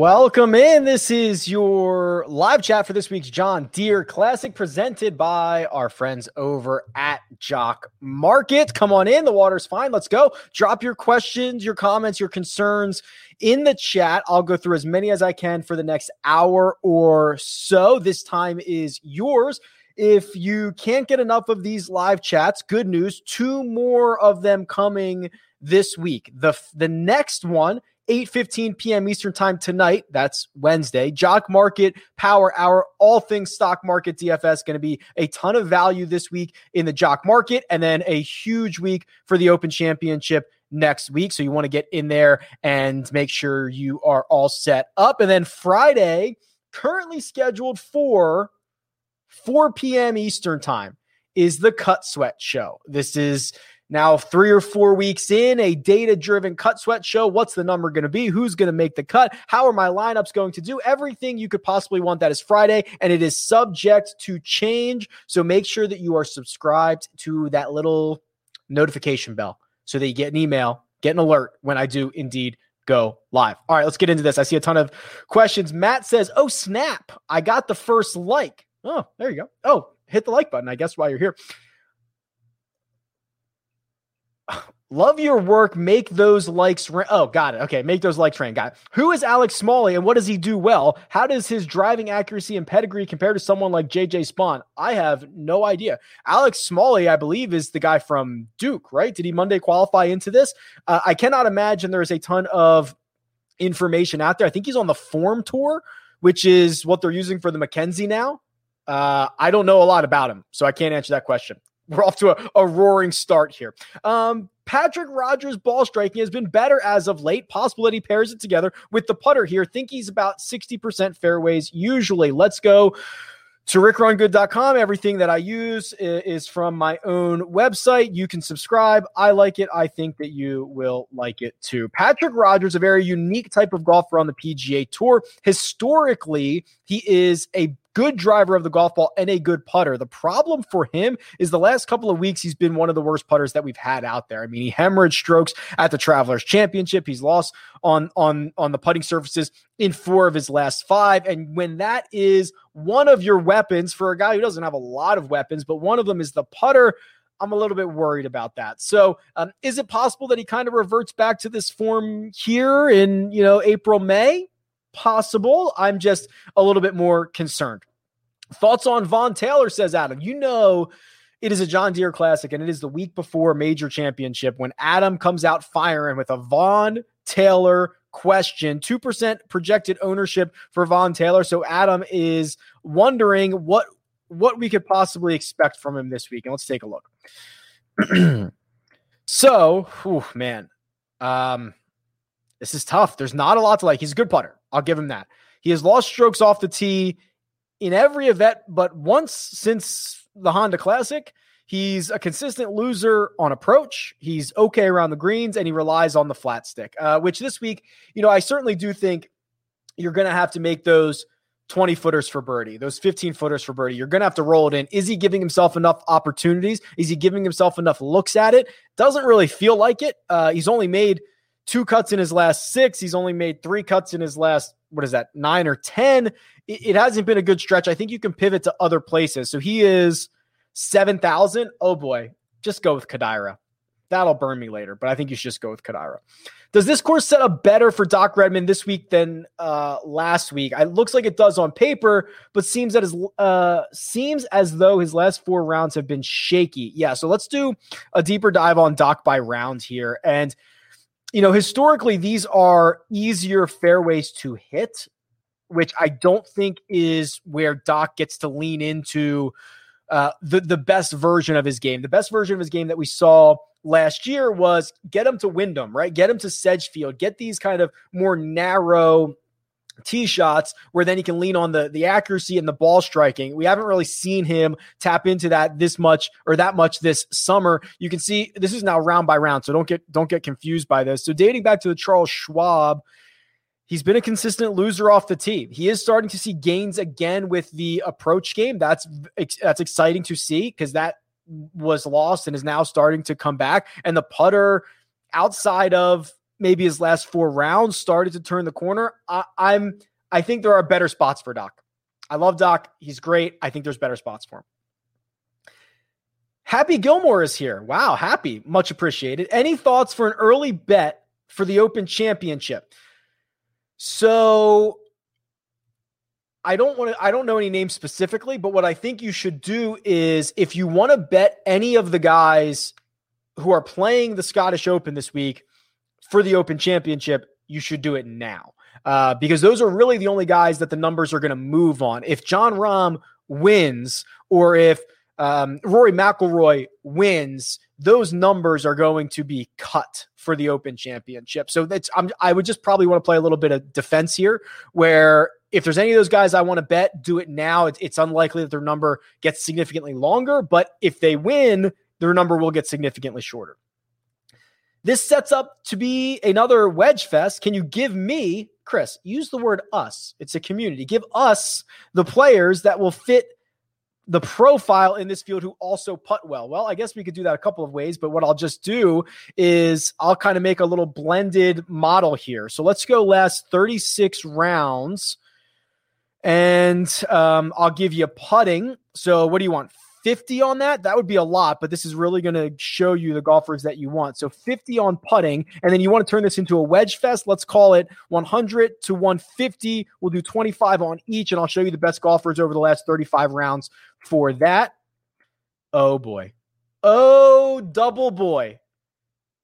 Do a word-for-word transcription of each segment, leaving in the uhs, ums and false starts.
Welcome in. This is your live chat for this week's John Deere Classic presented by our friends over at Jock Market. Come on in. The water's fine. Let's go. Drop your questions, your comments, your concerns in the chat. I'll go through as many as I can for the next hour or so. This time is yours. If you can't get enough of these live chats, good news, two more of them coming this week. The, the next one, eight fifteen p.m. Eastern time tonight. That's Wednesday. Jock Market Power Hour, all things stock market D F S. Going to be a ton of value this week in the Jock Market, and then a huge week for the Open Championship next week. So you want to get in there and make sure you are all set up. And then Friday, currently scheduled for four p.m. Eastern time, is the Cut Sweat Show. This is now three or four weeks in, a data-driven cut sweat show. What's the number going to be? Who's going to make the cut? How are my lineups going to do? Everything you could possibly want. That is Friday, and it is subject to change. So make sure that you are subscribed to that little notification bell so that you get an email, get an alert when I do indeed go live. All right, let's get into this. I see a ton of questions. Matt says, oh, snap, I got the first like. Oh, there you go. Oh, hit the like button, I guess, while you're here. Love your work. Make those likes. Ra- oh, got it. Okay. Make those likes rain. Got it. Who is Alex Smalley and what does he do well? How does his driving accuracy and pedigree compare to someone like J J Spawn? I have no idea. Alex Smalley, I believe, is the guy from Duke, right? Did he Monday qualify into this? Uh, I cannot imagine there is a ton of information out there. I think he's on the Form Tour, which is what they're using for the McKenzie now. Uh, I don't know a lot about him, so I can't answer that question. We're off to a, a roaring start here. Um, Patrick Rogers' ball striking has been better as of late. Possible that he pairs it together with the putter here. Think he's about sixty percent fairways usually. Let's go to rick run good dot com. Everything that I use is from my own website. You can subscribe. I like it. I think that you will like it too. Patrick Rogers, a very unique type of golfer on the P G A Tour. Historically, he is a good driver of the golf ball and a good putter. The problem for him is the last couple of weeks, he's been one of the worst putters that we've had out there. I mean, he hemorrhaged strokes at the Travelers Championship. He's lost on, on, on the putting surfaces in four of his last five. And when that is one of your weapons for a guy who doesn't have a lot of weapons, but one of them is the putter, I'm a little bit worried about that. So um, is it possible that he kind of reverts back to this form here in, you know, April, May? Possible. I'm just a little bit more concerned. Thoughts on Vaughn Taylor, says Adam. You know, it is a John Deere Classic, and it is the week before major championship when Adam comes out firing with a Vaughn Taylor question. two percent projected ownership for Vaughn Taylor. So Adam is wondering what, what we could possibly expect from him this week. And let's take a look. So, whew, man, um, this is tough. There's not a lot to like. He's a good putter. I'll give him that. He has lost strokes off the tee in every event but once since the Honda Classic. He's a consistent loser on approach. He's okay around the greens, and he relies on the flat stick, uh, which this week, you know, I certainly do think you're going to have to make those twenty footers for birdie, those fifteen footers for birdie. You're going to have to roll it in. Is he giving himself enough opportunities? Is he giving himself enough looks at it? Doesn't really feel like it. Uh, he's only made two cuts in his last six. He's only made three cuts in his last, what is that, nine or ten. It, it hasn't been a good stretch. I think you can pivot to other places. So he is seven thousand. Oh boy, just go with Kadira. That'll burn me later, but I think you should just go with Kadira. Does this course set up better for Doc Redman this week than uh, last week? It looks like it does on paper, but seems that his, uh, seems as though his last four rounds have been shaky. Yeah, so let's do a deeper dive on Doc by round here. And you know, historically, these are easier fairways to hit, which I don't think is where Doc gets to lean into uh, the, the best version of his game. The best version of his game that we saw last year was get him to Wyndham, right? Get him to Sedgefield, get these kind of more narrow tee shots where then he can lean on the, the accuracy and the ball striking. We haven't really seen him tap into that this much or that much this summer. You can see this is now round by round, so don't get don't get confused by this. So dating back to the Charles Schwab, he's been a consistent loser off the tee. He is starting to see gains again with the approach game. That's that's exciting to see because that was lost and is now starting to come back. And the putter outside of maybe his last four rounds started to turn the corner. I, I'm, I think there are better spots for Doc. I love Doc. He's great. I think there's better spots for him. Happy Gilmore is here. Wow. Happy. Much appreciated. Any thoughts for an early bet for the Open Championship? So I don't want to, I don't know any names specifically, but what I think you should do is if you want to bet any of the guys who are playing the Scottish Open this week for the Open Championship, you should do it now. Uh, because those are really the only guys that the numbers are going to move on. If Jon Rahm wins or if um, Rory McIlroy wins, those numbers are going to be cut for the Open Championship. So that's I'm, I would just probably want to play a little bit of defense here where if there's any of those guys I want to bet, do it now. It's, it's unlikely that their number gets significantly longer, but if they win, their number will get significantly shorter. This sets up to be another wedge fest. Can you give me, Chris, use the word us. It's a community. Give us the players that will fit the profile in this field who also putt well. Well, I guess we could do that a couple of ways, but what I'll just do is I'll kind of make a little blended model here. So let's go last thirty-six rounds, and um, I'll give you putting. So what do you want? fifty on that? That would be a lot, but this is really going to show you the golfers that you want. So fifty on putting, and then you want to turn this into a wedge fest. Let's call it one hundred to one fifty. We'll do twenty-five on each, and I'll show you the best golfers over the last thirty-five rounds for that. Oh, boy. Oh, double boy.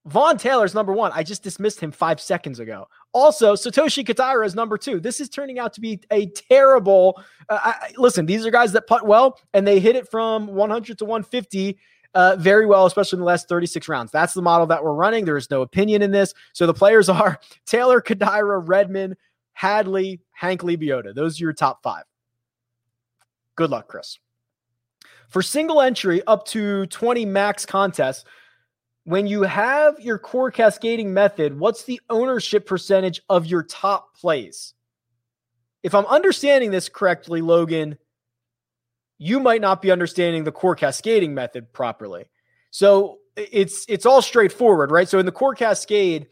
Vaughn Taylor's number one. I just dismissed him five seconds ago. Also, Satoshi Kadira is number two. This is turning out to be a terrible uh, – I, listen, these are guys that putt well, and they hit it from one hundred to one fifty uh, very well, especially in the last thirty-six rounds. That's the model that we're running. There is no opinion in this. So the players are Taylor, Kadira, Redmond, Hadley, Hankley, Biota. Those are your top five. Good luck, Chris. For single entry up to twenty max contests, when you have your core cascading method, what's the ownership percentage of your top plays? If I'm understanding this correctly, Logan, you might not be understanding the core cascading method properly. So it's it's all straightforward, right? So in the core cascade,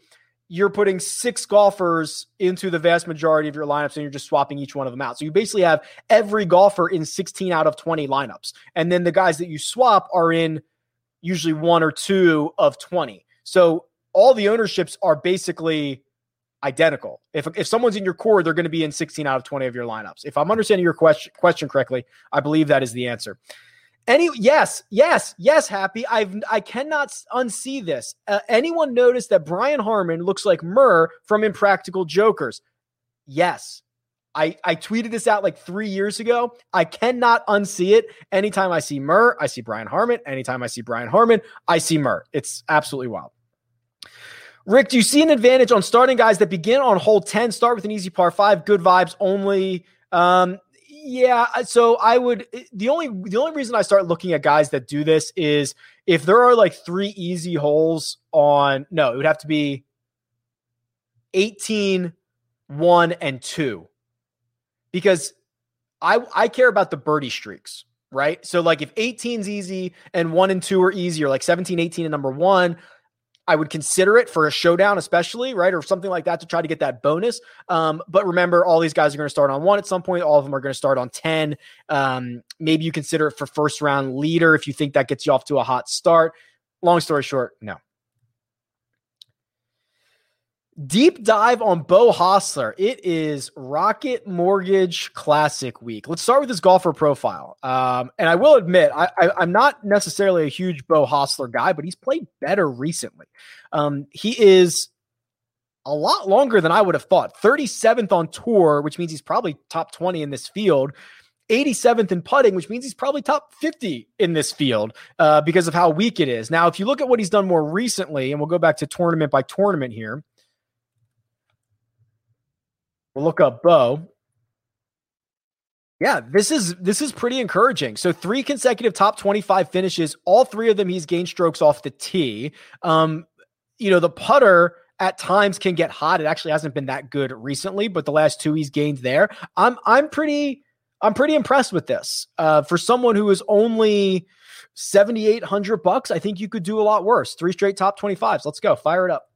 you're putting six golfers into the vast majority of your lineups and you're just swapping each one of them out. So you basically have every golfer in sixteen out of twenty lineups. And then the guys that you swap are in usually one or two of twenty. So all the ownerships are basically identical. If if someone's in your core, they're going to be in sixteen out of twenty of your lineups. If I'm understanding your question, question correctly, I believe that is the answer. Any yes, yes, yes, Happy. I've I cannot unsee this. Uh, anyone notice that Brian Harman looks like Murr from Impractical Jokers? Yes. I, I tweeted this out like three years ago. I cannot unsee it. Anytime I see Murr, I see Brian Harman. Anytime I see Brian Harman, I see Murr. It's absolutely wild. Rick, do you see an advantage on starting guys that begin on hole ten, start with an easy par five, good vibes only? Um, yeah, so I would the only the only reason I start looking at guys that do this is if there are like three easy holes on, no, it would have to be eighteen, one, and two. Because I I care about the birdie streaks, right? So like if eighteen's easy and one and two are easy, or like seventeen, eighteen and number one, I would consider it for a showdown especially, right? Or something like that to try to get that bonus. Um, but remember, all these guys are going to start on one at some point. All of them are going to start on ten. Um, maybe you consider it for first round leader if you think that gets you off to a hot start. Long story short, no. Deep dive on Beau Hossler. It is Rocket Mortgage Classic week. Let's start with his golfer profile. Um, and I will admit, I, I, I'm not necessarily a huge Beau Hossler guy, but he's played better recently. Um, he is a lot longer than I would have thought. thirty-seventh on tour, which means he's probably top twenty in this field. eighty-seventh in putting, which means he's probably top fifty in this field uh, because of how weak it is. Now, if you look at what he's done more recently, and we'll go back to tournament by tournament here. We'll look up Beau. Yeah, this is this is pretty encouraging. So three consecutive top twenty-five finishes. All three of them, he's gained strokes off the tee. Um, you know, the putter at times can get hot. It actually hasn't been that good recently, but the last two he's gained there. I'm I'm pretty I'm pretty impressed with this. Uh, for someone who is only seventy-eight hundred bucks, I think you could do a lot worse. Three straight top twenty-fives. Let's go. Fire it up.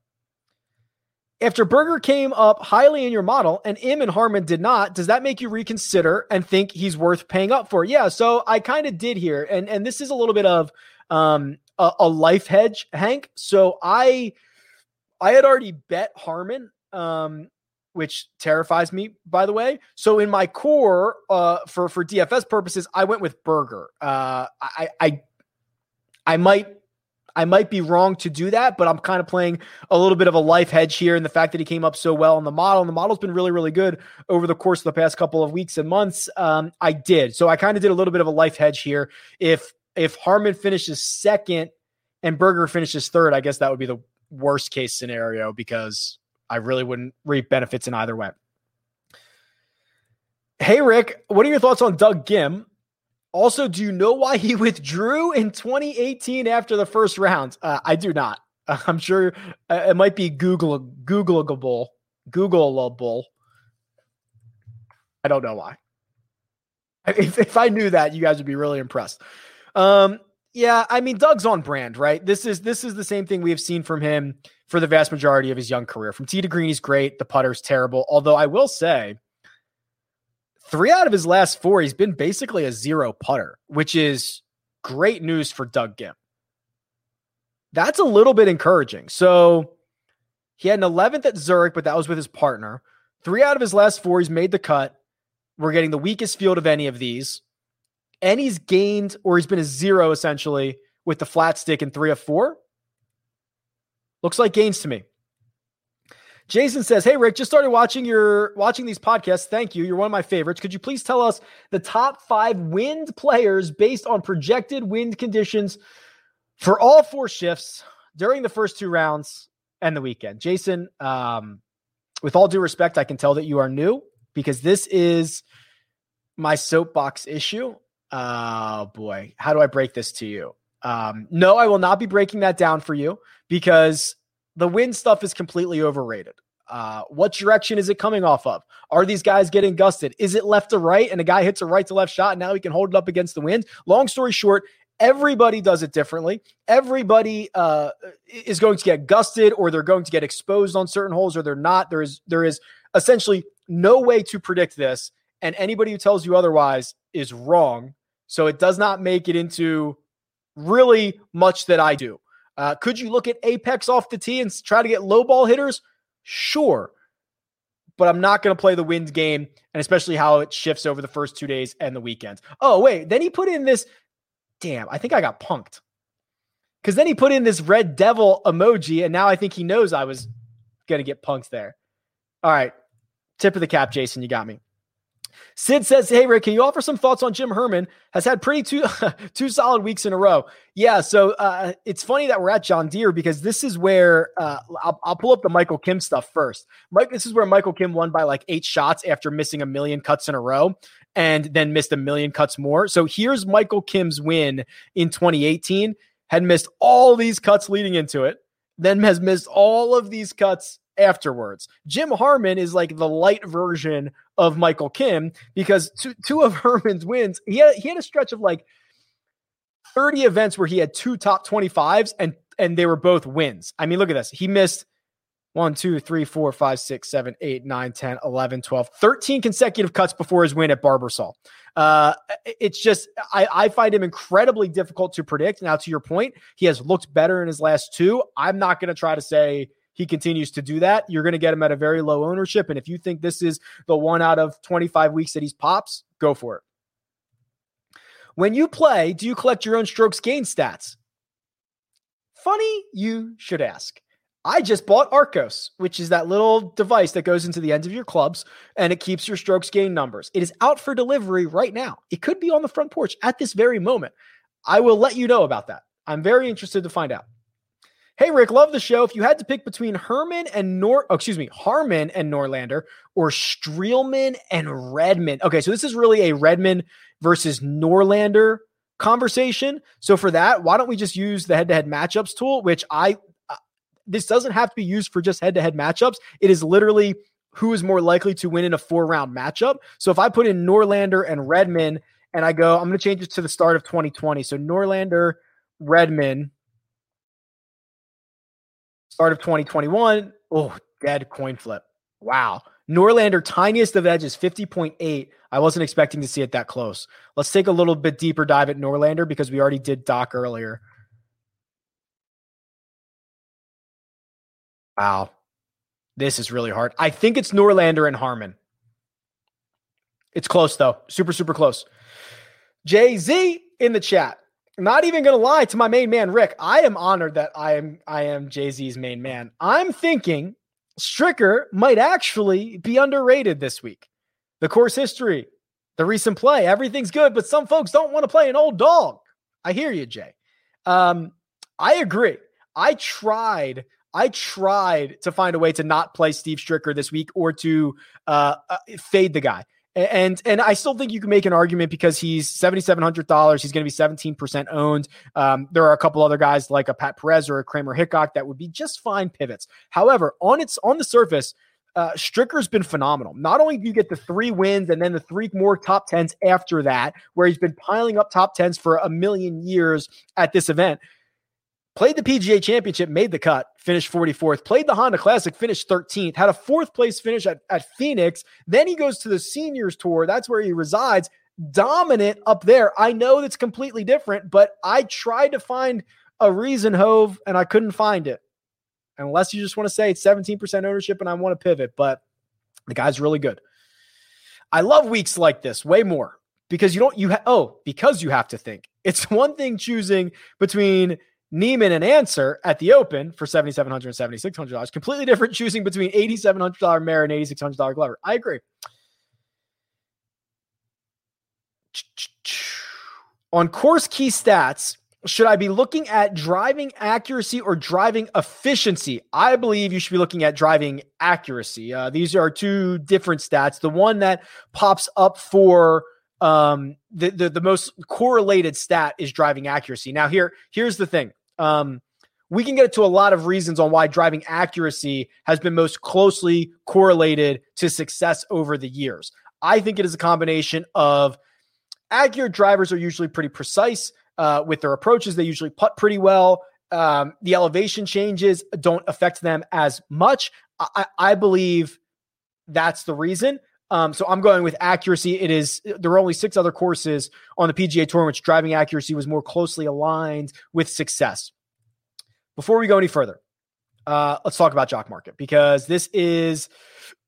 After Berger came up highly in your model and Im and Harman did not, does that make you reconsider and think he's worth paying up for? Yeah, so I kind of did here. And and this is a little bit of um, a, a life hedge, Hank. So I I had already bet Harman, um, which terrifies me, by the way. So in my core, uh, for, for D F S purposes, I went with Berger. Uh, I, I, I might... I might be wrong to do that, but I'm kind of playing a little bit of a life hedge here in the fact that he came up so well in the model. And the model's been really, really good over the course of the past couple of weeks and months. Um, I did. So I kind of did a little bit of a life hedge here. If if Harman finishes second and Berger finishes third, I guess that would be the worst case scenario because I really wouldn't reap benefits in either way. Hey, Rick, what are your thoughts on Doug Ghim? Also, do you know why he withdrew in twenty eighteen after the first round? Uh, I do not. Uh, I'm sure uh, it might be Google, Googleable, Googleable. I don't know why. If, if I knew that, you guys would be really impressed. Um, yeah, I mean, Doug's on brand, right? This is this is the same thing we have seen from him for the vast majority of his young career. From tee to green, he's great. The putter's terrible. Although I will say, three out of his last four, he's been basically a zero putter, which is great news for Doug Ghim. That's a little bit encouraging. So he had an eleventh at Zurich, but that was with his partner. Three out of his last four, he's made the cut. We're getting the weakest field of any of these. And he's gained, or he's been a zero essentially with the flat stick in three of four. Looks like gains to me. Jason says, hey, Rick, just started watching your watching these podcasts. Thank you. You're one of my favorites. Could you please tell us the top five wind players based on projected wind conditions for all four shifts during the first two rounds and the weekend? Jason, um, with all due respect, I can tell that you are new because this is my soapbox issue. Oh, boy. How do I break this to you? Um, no, I will not be breaking that down for you because the wind stuff is completely overrated. Uh, what direction is it coming off of? Are these guys getting gusted? Is it left to right? And a guy hits a right to left shot and now he can hold it up against the wind. Long story short, everybody does it differently. Everybody uh, is going to get gusted or they're going to get exposed on certain holes or they're not. There is, there is essentially no way to predict this. And anybody who tells you otherwise is wrong. So it does not make it into really much that I do. Uh, could you look at apex off the tee and try to get low ball hitters? Sure. But I'm not going to play the wind game and especially how it shifts over the first two days and the weekends. Oh, wait. Then he put in this. Damn, I think I got punked. Because then he put in this red devil emoji and now I think he knows I was going to get punked there. All right. Tip of the cap, Jason. You got me. Sid says, hey, Rick, can you offer some thoughts on Jim Herman? Has had pretty two, two solid weeks in a row. Yeah, so uh, it's funny that we're at John Deere because this is where uh, – I'll, I'll pull up the Michael Kim stuff first. Mike, this is where Michael Kim won by like eight shots after missing a million cuts in a row and then missed a million cuts more. So here's Michael Kim's win in twenty eighteen. Had missed all these cuts leading into it, then has missed all of these cuts afterwards. Jim Harman is like the light version of Michael Kim because two, two of Herman's wins, he had, he had a stretch of like thirty events where he had two top twenty-fives and, and they were both wins. I mean, look at this. He missed one, two, three, four, five, six, seven, eight, nine, ten, eleven, twelve, thirteen consecutive cuts before his win at Barbasol. Uh, it's just, I, I find him incredibly difficult to predict. Now, to your point, he has looked better in his last two. I'm not going to try to say he continues to do that. You're going to get him at a very low ownership. And if you think this is the one out of twenty-five weeks that he's pops, go for it. When you play, do you collect your own strokes gain stats? Funny, you should ask. I just bought Arcos, which is that little device that goes into the ends of your clubs and it keeps your strokes gain numbers. It is out for delivery right now. It could be on the front porch at this very moment. I will let you know about that. I'm very interested to find out. Hey, Rick, love the show. If you had to pick between Herman and Nor, oh, excuse me, Harman and Norlander or Streelman and Redmond. Okay, so this is really a Redmond versus Norlander conversation. So for that, why don't we just use the head-to-head matchups tool, which I, uh, this doesn't have to be used for just head-to-head matchups. It is literally who is more likely to win in a four-round matchup. So if I put in Norlander and Redmond and I go, I'm going to change it to the start of twenty twenty. So Norlander, Redmond. Start of twenty twenty-one. Oh, Dead coin flip. Wow. Norlander, tiniest of edges, fifty point eight. I wasn't expecting to see it that close. Let's take a little bit deeper dive at Norlander because we already did Doc earlier. Wow. This is really hard. I think it's Norlander and Harman. It's close, though. Super, super close. Jay-Z in the chat. Not even going to lie to my main man, Rick. I am honored that I am I am Jay-Z's main man. I'm thinking Stricker might actually be underrated this week. The course history, the recent play, everything's good, but some folks don't want to play an old dog. I hear you, Jay. Um, I agree. I tried... I tried to find a way to not play Steve Stricker this week or to uh, uh, fade the guy. And and I still think you can make an argument because he's seven thousand seven hundred dollars. He's going to be seventeen percent owned. Um, there are a couple other guys like a Pat Perez or a Kramer Hickok that would be just fine pivots. However, on its on the surface, uh, Stricker's been phenomenal. Not only do you get the three wins and then the three more top tens after that, where he's been piling up top tens for a million years at this event. Played the P G A Championship, made the cut, finished forty-fourth. Played the Honda Classic, finished thirteenth. Had a fourth-place finish at, at Phoenix. Then he goes to the Seniors Tour. That's where he resides. Dominant up there. I know that's completely different, but I tried to find a reason, Hove, and I couldn't find it. Unless you just want to say it's seventeen percent ownership and I want to pivot, but the guy's really good. I love weeks like this way more because you don't – you ha- oh, because you have to think. It's one thing choosing between – Neiman and Answer at the Open for seventy-seven hundred dollars and seventy-six hundred dollars. Completely different choosing between eighty-seven hundred dollars Murr and eighty-six hundred dollars Glover. I agree. On course key stats, should I be looking at driving accuracy or driving efficiency? I believe you should be looking at driving accuracy. Uh, these are two different stats. The one that pops up for um, the, the, the most correlated stat is driving accuracy. Now here, here's the thing. Um, we can get to a lot of reasons on why driving accuracy has been most closely correlated to success over the years. I think it is a combination of accurate drivers are usually pretty precise uh, with their approaches. They usually putt pretty well. Um, the elevation changes don't affect them as much. I, I believe that's the reason. Um, so I'm going with accuracy. It is, there are only six other courses on the P G A Tour in which driving accuracy was more closely aligned with success. Before we go any further, uh, let's talk about Jock Market because this is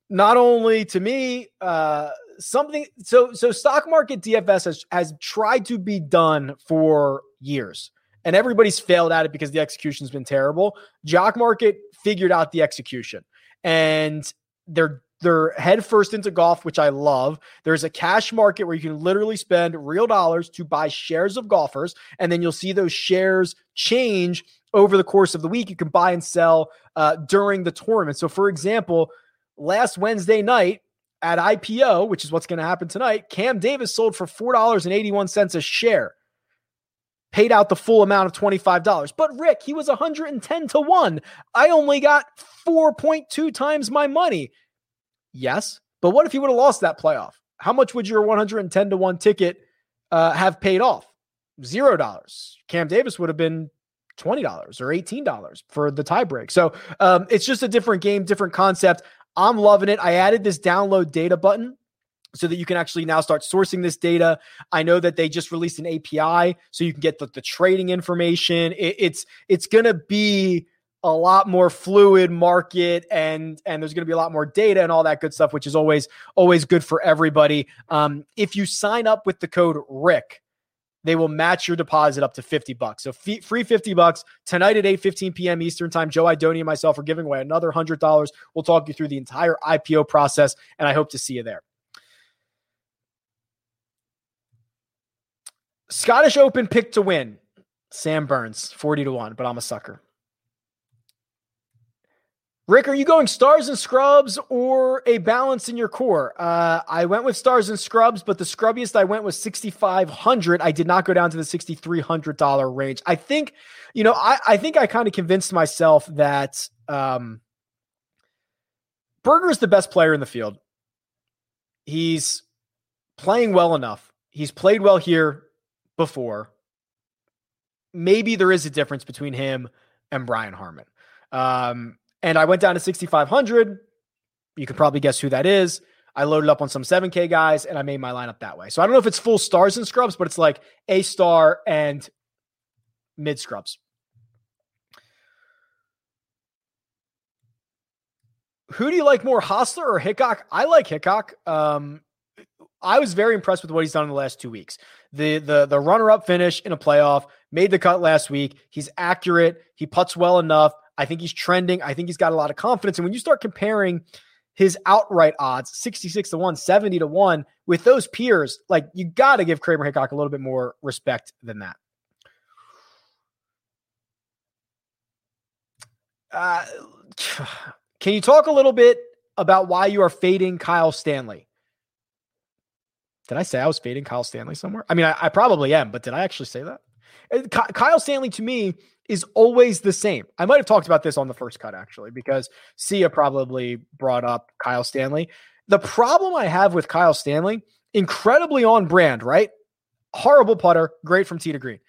not only to me uh, something. So, so stock market D F S has, has tried to be done for years. And everybody's failed at it because the execution has been terrible. Jock Market figured out the execution. And they're They're headfirst into golf, which I love. There's a cash market where you can literally spend real dollars to buy shares of golfers, and then you'll see those shares change over the course of the week. You can buy and sell uh, during the tournament. So, for example, last Wednesday night at I P O, which is what's going to happen tonight, Cam Davis sold for four dollars and eighty-one cents a share. Paid out the full amount of twenty-five dollars. But Rick, he was one hundred ten to one. I only got four point two times my money. Yes, but what if you would have lost that playoff? How much would your one hundred ten to one ticket uh, have paid off? Zero dollars. Cam Davis would have been twenty dollars or eighteen dollars for the tie break. So um, it's just a different game, different concept. I'm loving it. I added this download data button so that you can actually now start sourcing this data. I know that they just released an A P I so you can get the, the trading information. It, it's it's going to be a lot more fluid market and, and there's going to be a lot more data and all that good stuff, which is always, always good for everybody. Um, if you sign up with the code Rick, they will match your deposit up to fifty bucks. So fee, free fifty bucks tonight at eight fifteen p.m. Eastern time. Joe Idoni and myself are giving away another hundred dollars. We'll talk you through the entire I P O process. And I hope to see you there. Scottish Open pick to win, Sam Burns, forty to one, but I'm a sucker. Rick, are you going stars and scrubs or a balance in your core? Uh, I went with stars and scrubs, but the scrubbiest I went was sixty-five hundred. I did not go down to the sixty-three hundred dollars range. I think, you know, I, I think I kind of convinced myself that um, Berger is the best player in the field. He's playing well enough. He's played well here before. Maybe there is a difference between him and Brian Harman. Um, And I went down to sixty-five hundred. You could probably guess who that is. I loaded up on some seven K guys, and I made my lineup that way. So I don't know if it's full stars and scrubs, but it's like a star and mid scrubs. Who do you like more, Hossler or Hickok? I like Hickok. Um, I was very impressed with what he's done in the last two weeks. The the the runner-up finish in a playoff, made the cut last week. He's accurate. He putts well enough. I think he's trending. I think he's got a lot of confidence. And when you start comparing his outright odds, sixty-six to one, seventy to one, with those peers, like, you got to give Kramer Hickok a little bit more respect than that. Uh, can you talk a little bit about why you are fading Kyle Stanley? Did I say I was fading Kyle Stanley somewhere? I mean, I, I probably am, but did I actually say that? Kyle Stanley, to me, is always the same. I might have talked about this on the first cut, actually, because Sia probably brought up Kyle Stanley. The problem I have with Kyle Stanley, incredibly on brand, right? Horrible putter, great from tee to green.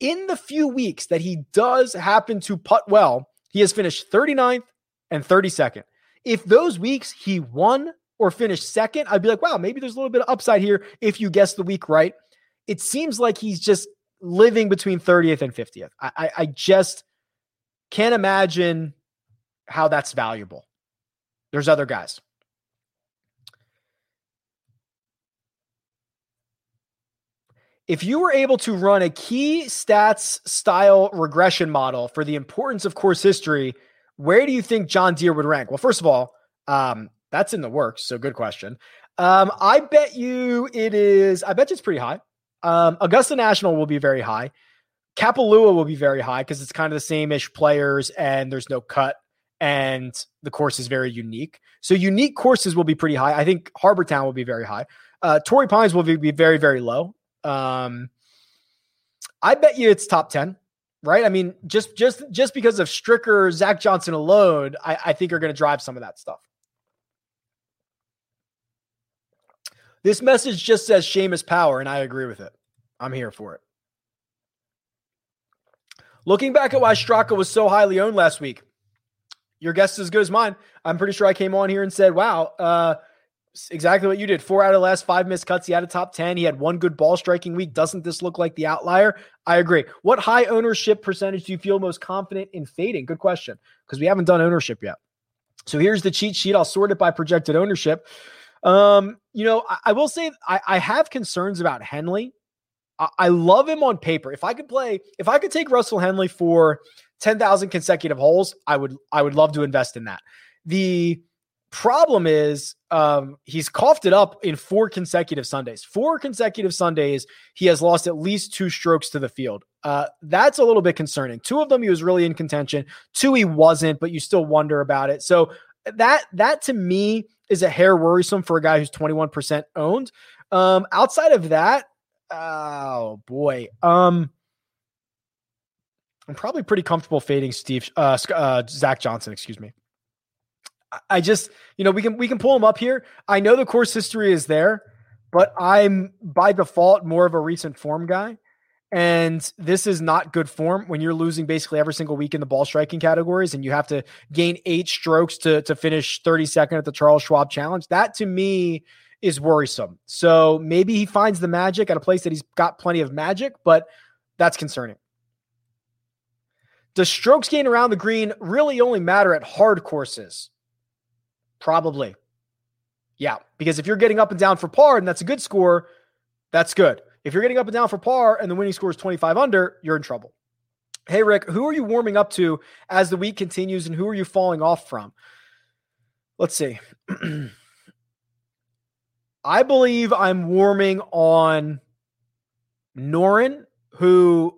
In the few weeks that he does happen to putt well, he has finished thirty-ninth and thirty-second. If those weeks he won or finished second, I'd be like, wow, maybe there's a little bit of upside here if you guess the week right. It seems like he's just living between thirtieth and fiftieth. I, I, I just can't imagine how that's valuable. There's other guys. If you were able to run a key stats style regression model for the importance of course history, where do you think John Deere would rank? Well, first of all, um, that's in the works. So good question. Um, I bet you it is. I bet you it's pretty high. Um, Augusta National will be very high. Kapalua will be very high because it's kind of the same-ish players and there's no cut and the course is very unique. So unique courses will be pretty high. I think Harbortown will be very high. Uh, Torrey Pines will be, be very, very low. Um, I bet you it's top ten, right? I mean, just just just because of Stricker, Zach Johnson alone, I, I think are going to drive some of that stuff. This message just says Seamus Power, and I agree with it. I'm here for it. Looking back at why Straka was so highly owned last week, your guess is as good as mine. I'm pretty sure I came on here and said, wow, uh, exactly what you did. Four out of the last five missed cuts. He had a top ten. He had one good ball striking week. Doesn't this look like the outlier? I agree. What high ownership percentage do you feel most confident in fading? Good question, because we haven't done ownership yet. So here's the cheat sheet. I'll sort it by projected ownership. Um, you know, I, I will say I, I have concerns about Henley. I, I love him on paper. If I could play, if I could take Russell Henley for ten thousand consecutive holes, I would, I would love to invest in that. The problem is, um, he's coughed it up in four consecutive Sundays, four consecutive Sundays. He has lost at least two strokes to the field. Uh, that's a little bit concerning. Two of them, he was really in contention. Two, he wasn't, but you still wonder about it. So that, that to me is a hair worrisome for a guy who's twenty-one percent owned. Um, outside of that, oh boy. Um, I'm probably pretty comfortable fading Steve, uh, uh, Zach Johnson, excuse me. I, I just, you know, we can, we can pull him up here. I know the course history is there, but I'm by default more of a recent form guy. And this is not good form when you're losing basically every single week in the ball striking categories and you have to gain eight strokes to, to finish thirty-second at the Charles Schwab Challenge. That to me is worrisome. So maybe he finds the magic at a place that he's got plenty of magic, but that's concerning. Does strokes gained around the green really only matter at hard courses? Probably. Yeah, because if you're getting up and down for par and that's a good score, that's good. If you're getting up and down for par and the winning score is twenty-five under, you're in trouble. Hey, Rick, who are you warming up to as the week continues and who are you falling off from? Let's see. I believe I'm warming on Norin, who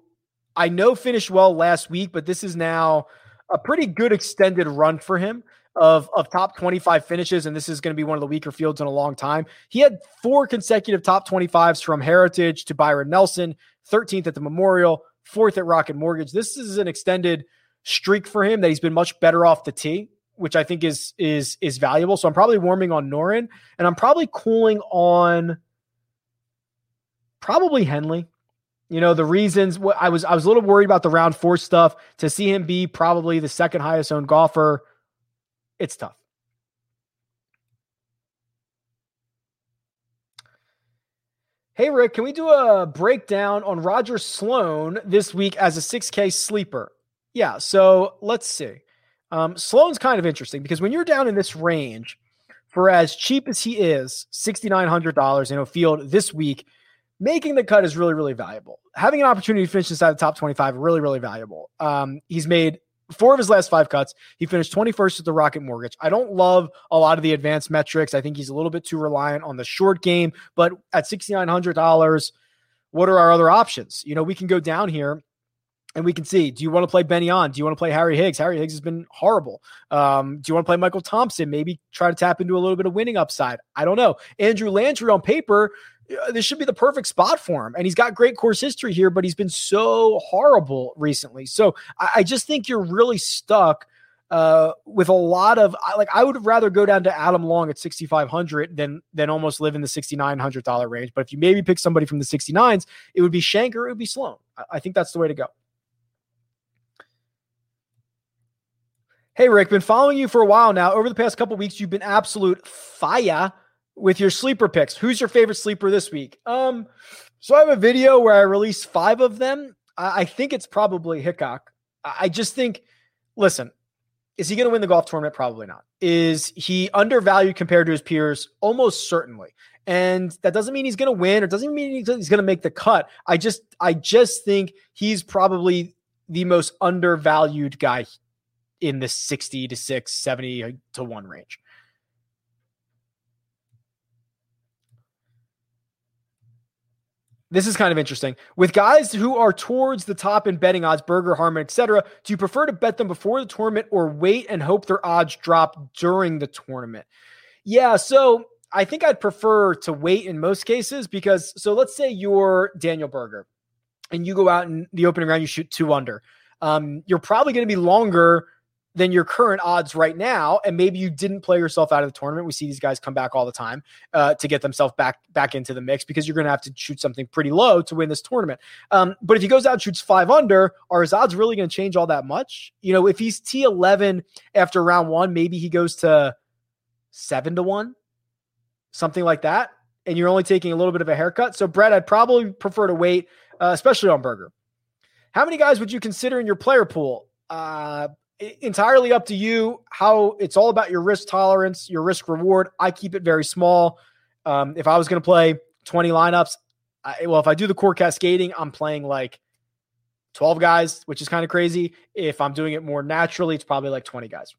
I know finished well last week, but this is now a pretty good extended run for him of, of top twenty-five finishes, and this is going to be one of the weaker fields in a long time. He had four consecutive top twenty-fives from Heritage to Byron Nelson, thirteenth at the Memorial, fourth at Rocket Mortgage. This is an extended streak for him that he's been much better off the tee, which I think is is is valuable. So I'm probably warming on Norin, and I'm probably cooling on probably Henley. You know, the reasons I was, I was a little worried about the round four stuff. To see him be probably the second highest owned golfer, it's tough. Hey, Rick, can we do a breakdown on Roger Sloan this week as a six K sleeper? Yeah, so let's see. Um, Sloan's kind of interesting because when you're down in this range, for as cheap as he is, six thousand nine hundred dollars in O'Field this week, making the cut is really, really valuable. Having an opportunity to finish inside the top twenty-five, really, really valuable. Um, he's made four of his last five cuts. He finished twenty-first with the Rocket Mortgage. I don't love a lot of the advanced metrics. I think he's a little bit too reliant on the short game, but at six thousand nine hundred dollars, what are our other options? You know, we can go down here and we can see, do you want to play Benny On? Do you want to play Harry Higgs? Harry Higgs has been horrible. Um, do you want to play Michael Thompson? Maybe try to tap into a little bit of winning upside. I don't know. Andrew Landry on paper, this should be the perfect spot for him. And he's got great course history here, but he's been so horrible recently. So I, I just think you're really stuck uh, with a lot of, like, I would rather go down to Adam Long at six thousand five hundred than, than almost live in the six thousand nine hundred dollars range. But if you maybe pick somebody from the sixty-nines, it would be Shanker. It would be Sloan. I, I think that's the way to go. Hey, Rick, been following you for a while now. Over the past couple of weeks, you've been absolute fire with your sleeper picks. Who's your favorite sleeper this week? Um, so I have a video where I release five of them. I, I think it's probably Hickok. I, I just think, listen, is he going to win the golf tournament? Probably not. Is he undervalued compared to his peers? Almost certainly. And that doesn't mean he's going to win, or doesn't mean he's going to make the cut. I just, I just think he's probably the most undervalued guy in the sixty to six, seventy to one range. This is kind of interesting. With guys who are towards the top in betting odds, Berger, Harman, et cetera, do you prefer to bet them before the tournament or wait and hope their odds drop during the tournament? Yeah, so I think I'd prefer to wait in most cases because, so let's say you're Daniel Berger and you go out in the opening round, you shoot two under. Um, you're probably going to be longer than your current odds right now. And maybe you didn't play yourself out of the tournament. We see these guys come back all the time uh, to get themselves back, back into the mix because you're going to have to shoot something pretty low to win this tournament. Um, but if he goes out and shoots five under, are his odds really going to change all that much? You know, if he's T eleven after round one, maybe he goes to seven to one, something like that. And you're only taking a little bit of a haircut. So Brett, I'd probably prefer to wait, uh, especially on Berger. How many guys would you consider in your player pool? Uh, Entirely up to you. How it's all about your risk tolerance, your risk reward. I keep it very small. Um, if I was going to play twenty lineups, I, well, if I do the core cascading, I'm playing like twelve guys, which is kind of crazy. If I'm doing it more naturally, it's probably like twenty guys.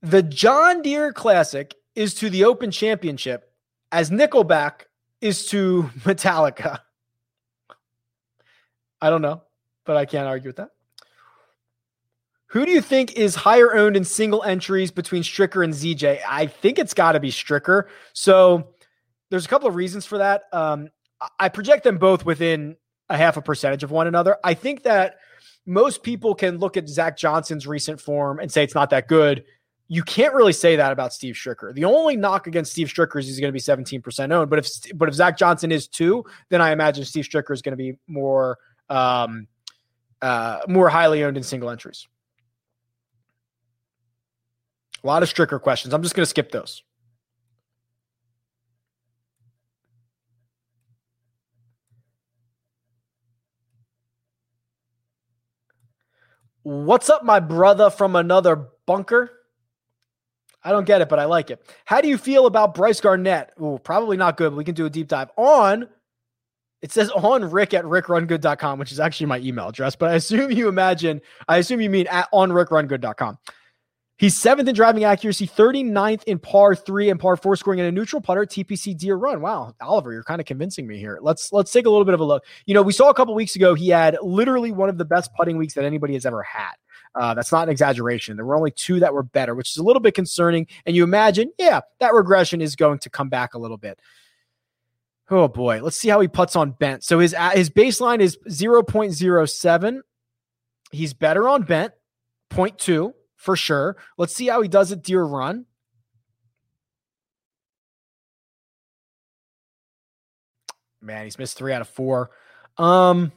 The John Deere Classic is to the Open Championship as Nickelback is to Metallica. I don't know, but I can't argue with that. Who do you think is higher owned in single entries between Stricker and Z J? I think it's got to be Stricker. So there's a couple of reasons for that. Um, I project them both within a half a percentage of one another. I think that most people can look at Zach Johnson's recent form and say it's not that good. You can't really say that about Steve Stricker. The only knock against Steve Stricker is he's going to be seventeen percent owned. But if but if Zach Johnson is too, then I imagine Steve Stricker is going to be more um, – Uh, more highly owned in single entries. A lot of Stricker questions. I'm just going to skip those. What's up, my brother from another bunker? I don't get it, but I like it. How do you feel about Bryce Garnett? Ooh, probably not good, but we can do a deep dive on... It says on Rick at rick run good dot com, which is actually my email address, but I assume you imagine, I assume you mean at on rick run good dot com. He's seventh in driving accuracy, thirty-ninth in par three and par four scoring in a neutral putter, T P C Deer Run. Wow, Oliver, you're kind of convincing me here. Let's let's take a little bit of a look. You know, we saw a couple weeks ago he had literally one of the best putting weeks that anybody has ever had. Uh, that's not an exaggeration. There were only two that were better, which is a little bit concerning. And you imagine, yeah, that regression is going to come back a little bit. Oh boy, let's see how he putts on bent. So his his baseline is zero point zero seven. He's better on bent, zero point two for sure. Let's see how he does at Deer Run. man, he's missed three out of four. Um,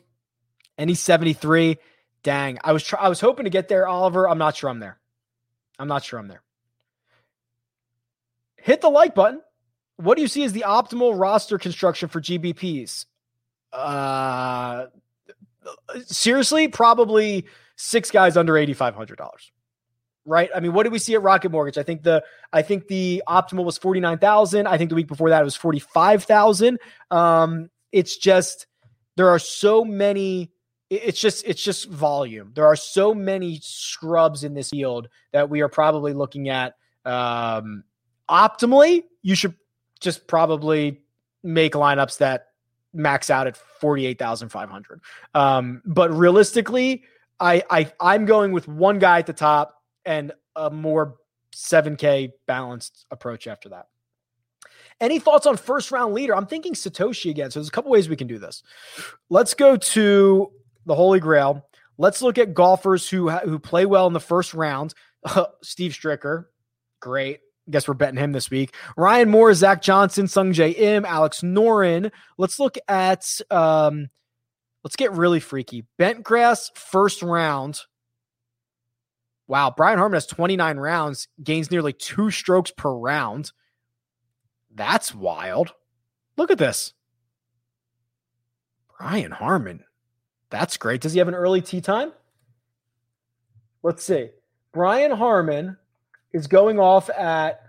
and he's seventy-three. Dang. I was, try- I was hoping to get there, Oliver. I'm not sure I'm there. I'm not sure I'm there. Hit the like button. What do you see as the optimal roster construction for G B Ps? Uh, seriously, probably six guys under eighty-five hundred dollars, right? I mean, what did we see at Rocket Mortgage? I think the, I think the optimal was forty-nine thousand. I think the week before that it was forty-five thousand. Um, it's just, there are so many, it's just, it's just volume. There are so many scrubs in this field that we are probably looking at, um, optimally, you should just probably make lineups that max out at forty-eight thousand five hundred. Um, but realistically, I, I, I'm going with one guy at the top and a more seven K balanced approach after that. Any thoughts on first round leader? I'm thinking Satoshi again. So there's a couple ways we can do this. Let's go to the Holy Grail. Let's look at golfers who, who play well in the first round. Steve Stricker. Great. Guess we're betting him this week. Ryan Moore, Zach Johnson, Sungjae Im, Alex Norin. Let's look at, um, let's get really freaky. Bentgrass, first round. Wow. Brian Harman has twenty-nine rounds, gains nearly two strokes per round. That's wild. Look at this. Brian Harman. That's great. Does he have an early tee time? Let's see. Brian Harman is going off at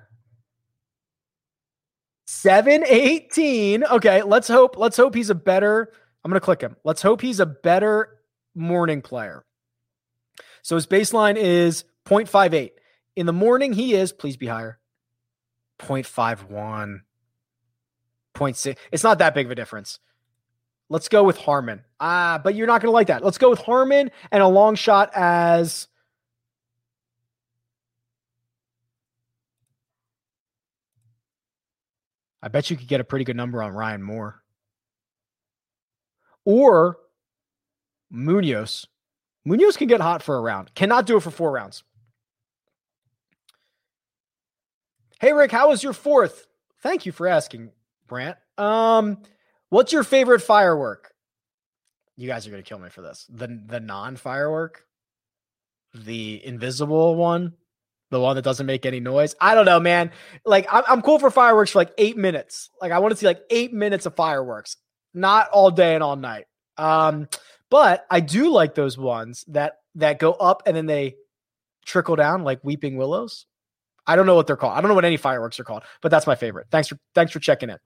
seven eighteen. Okay, let's hope, let's hope he's a better, I'm going to click him. Let's hope he's a better morning player. So his baseline is zero point five eight. In the morning, he is, please be higher, zero point five one, zero point six. It's not that big of a difference. Let's go with Harman. Ah, but you're not going to like that. Let's go with Harman and a long shot as I bet you could get a pretty good number on Ryan Moore. Or Munoz. Munoz can get hot for a round. Cannot do it for four rounds. Hey, Rick, how was your fourth? Thank you for asking, Brant. Um, what's your favorite firework? You guys are going to kill me for this. The, the non-firework? The invisible one? The one that doesn't make any noise. I don't know, man. Like I'm, I'm cool for fireworks for like eight minutes. Like I want to see like eight minutes of fireworks, not all day and all night. Um, but I do like those ones that, that go up and then they trickle down like weeping willows. I don't know what they're called. I don't know what any fireworks are called, but that's my favorite. Thanks for, thanks for checking in.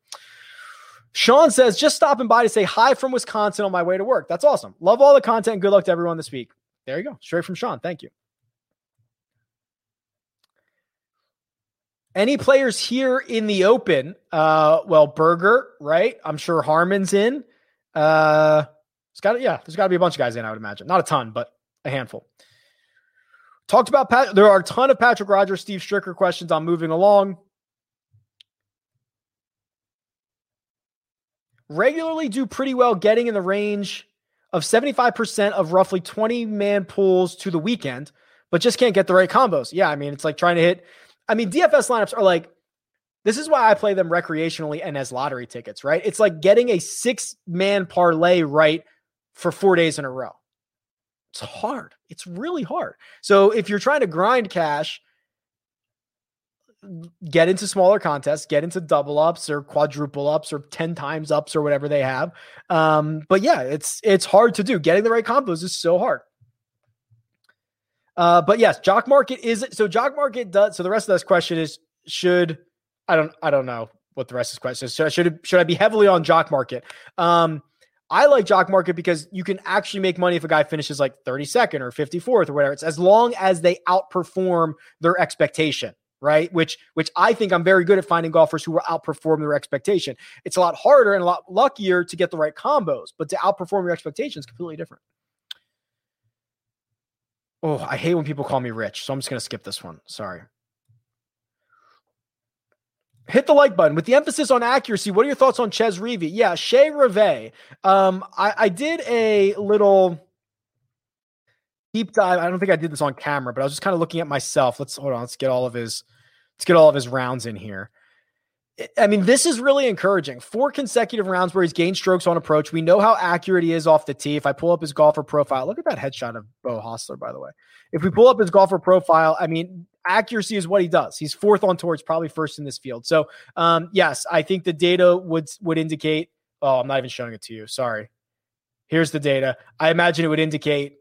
Sean says, just stopping by to say hi from Wisconsin on my way to work. That's awesome. Love all the content. Good luck to everyone this week. There you go. Straight from Sean. Thank you. Any players here in the Open? Uh, well, Berger, right? I'm sure Harman's in. Uh, it's got yeah. There's got to be a bunch of guys in, I would imagine. Not a ton, but a handful. Talked about Pat. There are a ton of Patrick Rogers, Steve Stricker questions. I'm moving along. Regularly do pretty well getting in the range of seventy-five percent of roughly twenty-man pools to the weekend, but just can't get the right combos. Yeah, I mean, it's like trying to hit. I mean, D F S lineups are like, this is why I play them recreationally and as lottery tickets, right? It's like getting a six-man parlay right for four days in a row. It's hard. It's really hard. So if you're trying to grind cash, get into smaller contests, get into double ups or quadruple ups or ten times ups or whatever they have. Um, but yeah, it's it's hard to do. Getting the right combos is so hard. Uh, but yes, Jock Market is so Jock Market does. So the rest of this question is, should, I don't, I don't know what the rest of this question is. Should, should, should I be heavily on Jock Market? Um, I like Jock Market because you can actually make money if a guy finishes like thirty-second or fifty-fourth or whatever. It's as long as they outperform their expectation, right? Which, which I think I'm very good at finding golfers who will outperform their expectation. It's a lot harder and a lot luckier to get the right combos, but to outperform your expectations is completely different. Oh, I hate when people call me rich, so I'm just going to skip this one. Sorry. Hit the like button. With the emphasis on accuracy, what are your thoughts on Ches Reavie? Yeah, Shea Reavie. Um, I, I did a little deep dive. I don't think I did this on camera, but I was just kind of looking at myself. Let's hold on. Let's get all of his. Let's get all of his rounds in here. I mean, this is really encouraging. Four consecutive rounds where he's gained strokes on approach. We know how accurate he is off the tee. If I pull up his golfer profile, look at that headshot of Beau Hossler, by the way. If we pull up his golfer profile, I mean, accuracy is what he does. He's fourth on tour. He's probably first in this field. So, um, yes, I think the data would would indicate – oh, I'm not even showing it to you. Sorry. Here's the data. I imagine it would indicate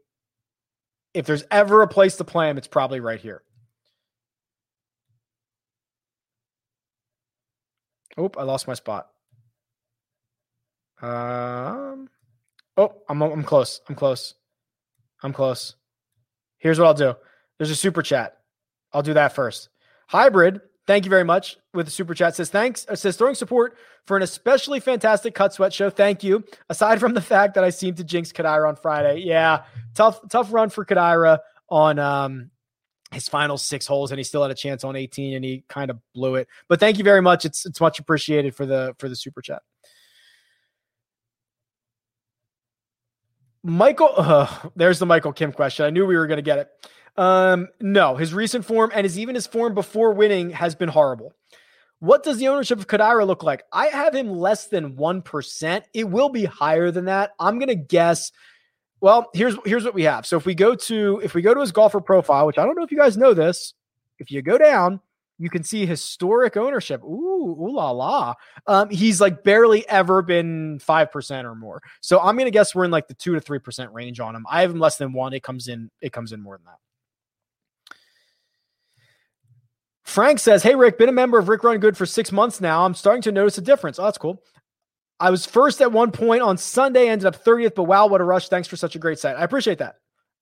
if there's ever a place to play him, it's probably right here. Oh, I lost my spot. Um, oh, I'm I'm close. I'm close. I'm close. Here's what I'll do. There's a super chat. I'll do that first. Hybrid, thank you very much. With the super chat says, thanks. It says, throwing support for an especially fantastic Cut Sweat show. Thank you. Aside from the fact that I seem to jinx Kadira on Friday. Yeah, tough, tough run for Kadira on um. his final six holes, and he still had a chance on eighteen and he kind of blew it, but thank you very much. It's, it's much appreciated for the, for the super chat. Michael, uh, there's the Michael Kim question. I knew we were going to get it. Um, no, his recent form and his, even his form before winning has been horrible. What does the ownership of Kadira look like? I have him less than one percent. It will be higher than that. I'm going to guess. Well, here's here's what we have. So if we go to if we go to his golfer profile, which I don't know if you guys know this, if you go down, you can see historic ownership. Ooh, ooh la la. Um, he's like barely ever been five percent or more. So I'm gonna guess we're in like the two to three percent range on him. I have him less than one. It comes in. It comes in more than that. Frank says, "Hey Rick, been a member of Rick Run Good for six months now. I'm starting to notice a difference." Oh, that's cool. I was first at one point on Sunday, ended up thirtieth, but wow, what a rush. Thanks for such a great site. I appreciate that.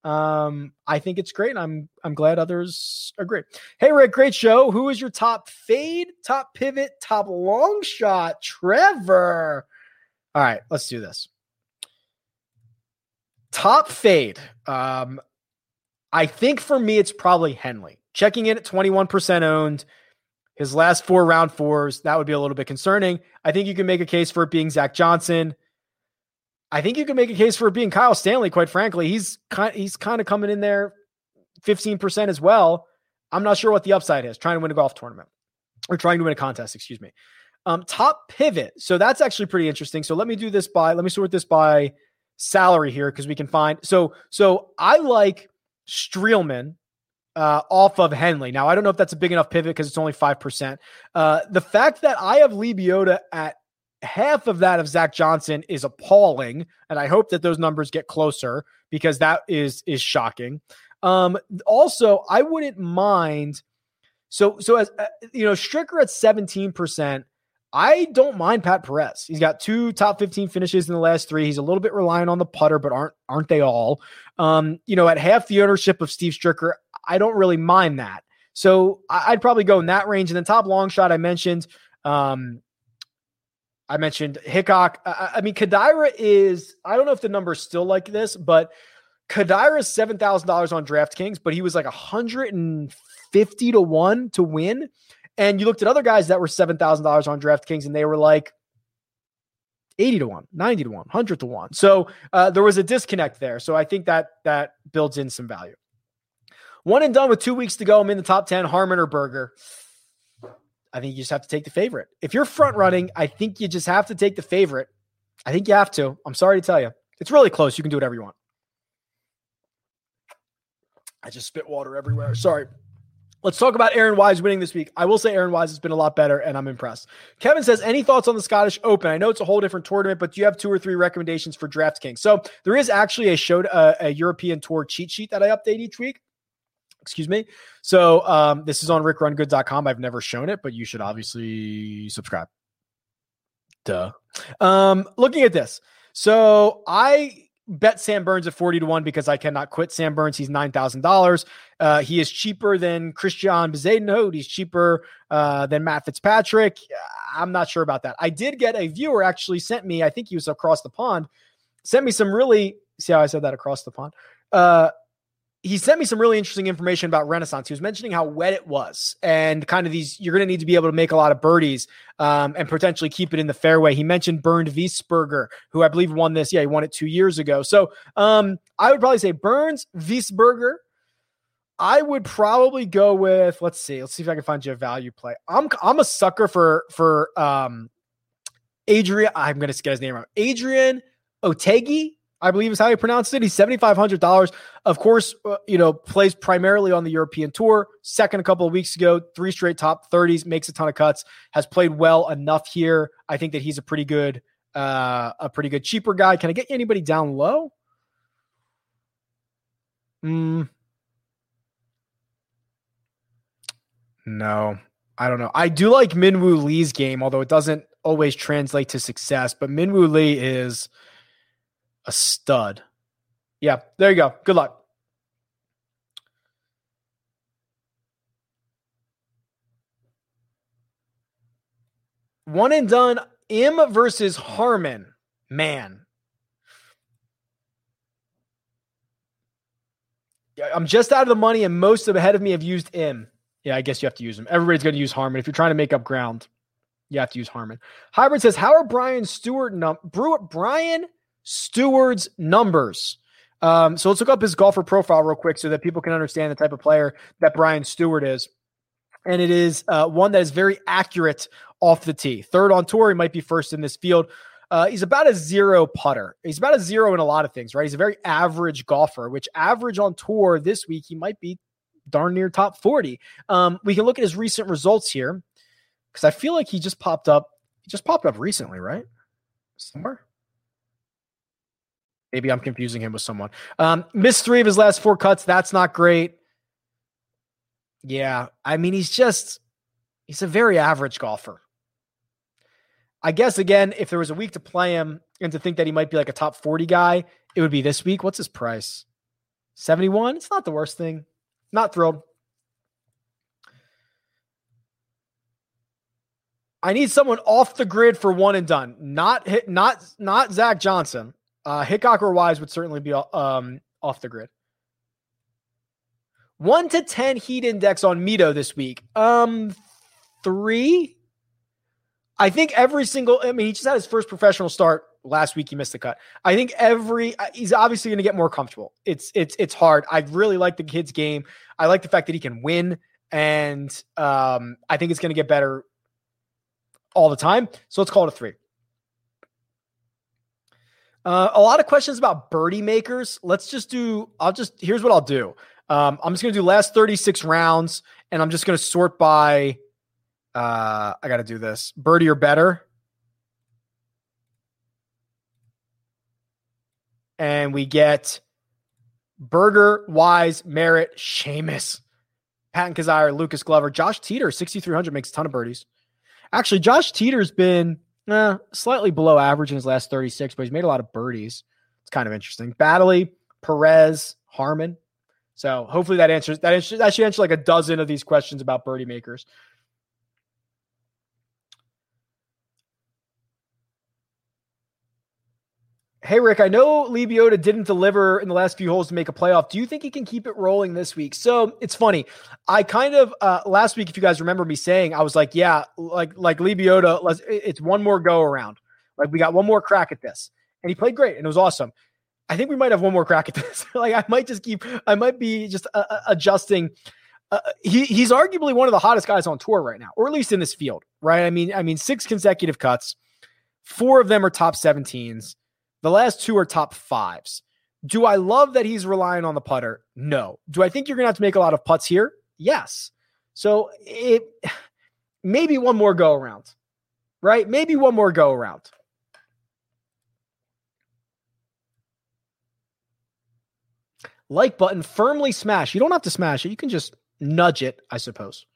Um, I think it's great. I'm I'm glad others agree. Hey, Rick, great show. Who is your top fade, top pivot, top long shot? Trevor. All right, let's do this. Top fade. Um, I think for me, it's probably Henley. Checking in at twenty-one percent owned. His last four round fours, that would be a little bit concerning. I think you can make a case for it being Zach Johnson. I think you can make a case for it being Kyle Stanley, quite frankly. He's kind, he's kind of coming in there fifteen percent as well. I'm not sure what the upside is, trying to win a golf tournament or trying to win a contest, excuse me. Um, top pivot. So that's actually pretty interesting. So let me do this by, let me sort this by salary here because we can find. So, so I like Streelman. Uh, off of Henley. Now, I don't know if that's a big enough pivot because it's only five percent. Uh, the fact that I have Lee Biota at half of that of Zach Johnson is appalling, and I hope that those numbers get closer because that is is shocking. Um, also, I wouldn't mind. So, so as uh, you know, Stricker at seventeen percent. I don't mind Pat Perez. He's got two top fifteen finishes in the last three. He's a little bit reliant on the putter, but aren't aren't they all? Um, you know, at half the ownership of Steve Stricker, I don't really mind that. So I'd probably go in that range. And then top long shot, I mentioned, um, I mentioned Hickok. I, I mean, Kadira is, I don't know if the number's still like this, but Kadira is seven thousand dollars on DraftKings, but he was like one hundred fifty to one to win. And you looked at other guys that were seven thousand dollars on DraftKings and they were like eighty to one, ninety to one, one hundred to one. So uh, there was a disconnect there. So I think that that builds in some value. One and done with two weeks to go. I'm in the top ten. Harman or Berger. I think you just have to take the favorite. If you're front running, I think you just have to take the favorite. I think you have to. I'm sorry to tell you. It's really close. You can do whatever you want. I just spit water everywhere. Sorry. Let's talk about Aaron Wise winning this week. I will say Aaron Wise has been a lot better, and I'm impressed. Kevin says, any thoughts on the Scottish Open? I know it's a whole different tournament, but do you have two or three recommendations for DraftKings? So there is actually a, show, uh, a European Tour cheat sheet that I update each week. Excuse me. So um, this is on rick run good dot com. I've never shown it, but you should obviously subscribe. Duh. Um, looking at this. So I bet Sam Burns at forty to one because I cannot quit Sam Burns. He's nine thousand dollars. Uh, he is cheaper than Christian Bezadenhout. He's cheaper uh, than Matt Fitzpatrick. I'm not sure about that. I did get a viewer actually sent me, I think he was across the pond, sent me some really, see how I said that across the pond? Uh, He sent me some really interesting information about Renaissance. He was mentioning how wet it was and kind of these, you're going to need to be able to make a lot of birdies um, and potentially keep it in the fairway. He mentioned Bernd Wiesberger, who I believe won this. Yeah, he won it two years ago. So um, I would probably say Burns, Wiesberger, I would probably go with, let's see, let's see if I can find you a value play. I'm I'm a sucker for for um Adrian. I'm gonna get his name wrong. Adrian Otegi, I believe is how he pronounced it. He's seven thousand five hundred dollars. Of course, uh, you know, plays primarily on the European Tour. Second a couple of weeks ago, three straight top thirties, makes a ton of cuts, has played well enough here. I think that he's a pretty good, uh, a pretty good cheaper guy. Can I get anybody down low? Mm. No, I don't know. I do like Minwoo Lee's game, although it doesn't always translate to success, but Minwoo Lee is a stud. Yeah, there you go. Good luck. One and done. M versus Harman. Man. I'm just out of the money, and most of ahead of me have used M. Yeah, I guess you have to use him. Everybody's going to use Harman. If you're trying to make up ground, you have to use Harman. Hybrid says, how are Brian Stewart num- Brew- Brian Stewart's numbers? Um, so let's look up his golfer profile real quick so that people can understand the type of player that Brian Stewart is. And it is uh, one that is very accurate off the tee. Third on tour, he might be first in this field. Uh, he's about a zero putter. He's about a zero in a lot of things, right? He's a very average golfer, which average on tour this week, he might be darn near top forty. Um, we can look at his recent results here because I feel like he just popped up. He just popped up recently, right? Somewhere. Maybe I'm confusing him with someone. Um, missed three of his last four cuts. That's not great. Yeah. I mean, he's just, he's a very average golfer. I guess, again, if there was a week to play him and to think that he might be like a top forty guy, it would be this week. What's his price? seventy-one. It's not the worst thing. Not thrilled. I need someone off the grid for one and done. Not hit, not, not Zach Johnson. Uh, Hickok or Wise would certainly be um, off the grid. One to ten heat index on Mito this week. Um, three. I think every single. I mean, he just had his first professional start last week. He missed the cut. I think every. He's obviously going to get more comfortable. It's it's it's hard. I really like the kid's game. I like the fact that he can win, and um, I think it's going to get better all the time. So let's call it a three. Uh, a lot of questions about birdie makers. Let's just do, I'll just, here's what I'll do. Um, I'm just going to do last thirty-six rounds, and I'm just going to sort by, uh, I got to do this, birdie or better. And we get Berger, Wise, Merritt, Sheamus, Patton Kizzire, Lucas Glover, Josh Teeter, sixty-three hundred, makes a ton of birdies. Actually, Josh Teeter's been Uh, slightly below average in his last thirty-six, but he's made a lot of birdies. It's kind of interesting. Baddeley, Perez, Harman. So hopefully that answers that. Answer, that should answer like a dozen of these questions about birdie makers. Hey, Rick, I know Lebiota didn't deliver in the last few holes to make a playoff. Do you think he can keep it rolling this week? So it's funny. I kind of, uh, last week, if you guys remember me saying, I was like, yeah, like, like Lebiota, let's, it's one more go around. Like we got one more crack at this, and he played great. And it was awesome. I think we might have one more crack at this. Like I might just keep, I might be just uh, adjusting. Uh, he he's arguably one of the hottest guys on tour right now, or at least in this field, right? I mean, I mean, six consecutive cuts, four of them are top seventeens. The last two are top fives. Do I love that he's relying on the putter? No. Do I think you're going to have to make a lot of putts here? Yes. So it maybe one more go around, right? Maybe one more go around. Like button, firmly smash. You don't have to smash it. You can just nudge it, I suppose.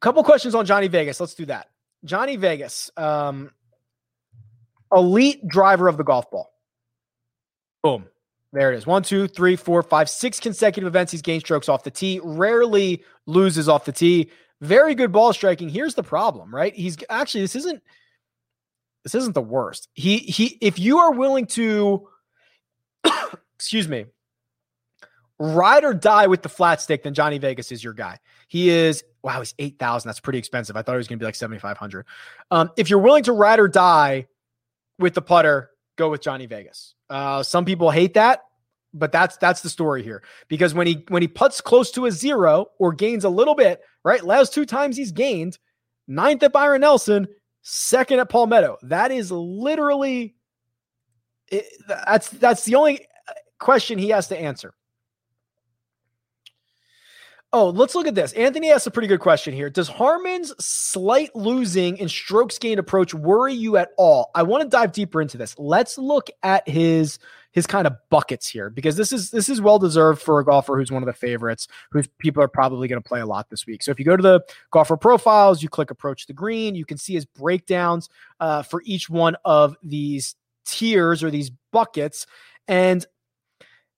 Couple questions on Johnny Vegas. Let's do that. Johnny Vegas. Um, Elite driver of the golf ball. Boom. There it is. One, two, three, four, five, six consecutive events. He's gained strokes off the tee. Rarely loses off the tee. Very good ball striking. Here's the problem, right? He's actually, this isn't, this isn't the worst. He, he, if you are willing to, excuse me, ride or die with the flat stick, then Johnny Vegas is your guy. He is, wow, he's eight thousand. That's pretty expensive. I thought he was going to be like seventy-five hundred. Um, if you're willing to ride or die with the putter, go with Johnny Vegas. Uh, some people hate that. But that's that's the story here, because when he when he putts close to a zero or gains a little bit, right? Last two times he's gained, ninth at Byron Nelson, second at Palmetto. That is literally it, that's that's the only question he has to answer. Oh, let's look at this. Anthony asked a pretty good question here. Does Harman's slight losing and strokes gained approach worry you at all? I want to dive deeper into this. Let's look at his his kind of buckets here, because this is this is well deserved for a golfer who's one of the favorites, who people are probably going to play a lot this week. So if you go to the golfer profiles, you click approach the green, you can see his breakdowns uh, for each one of these tiers or these buckets. And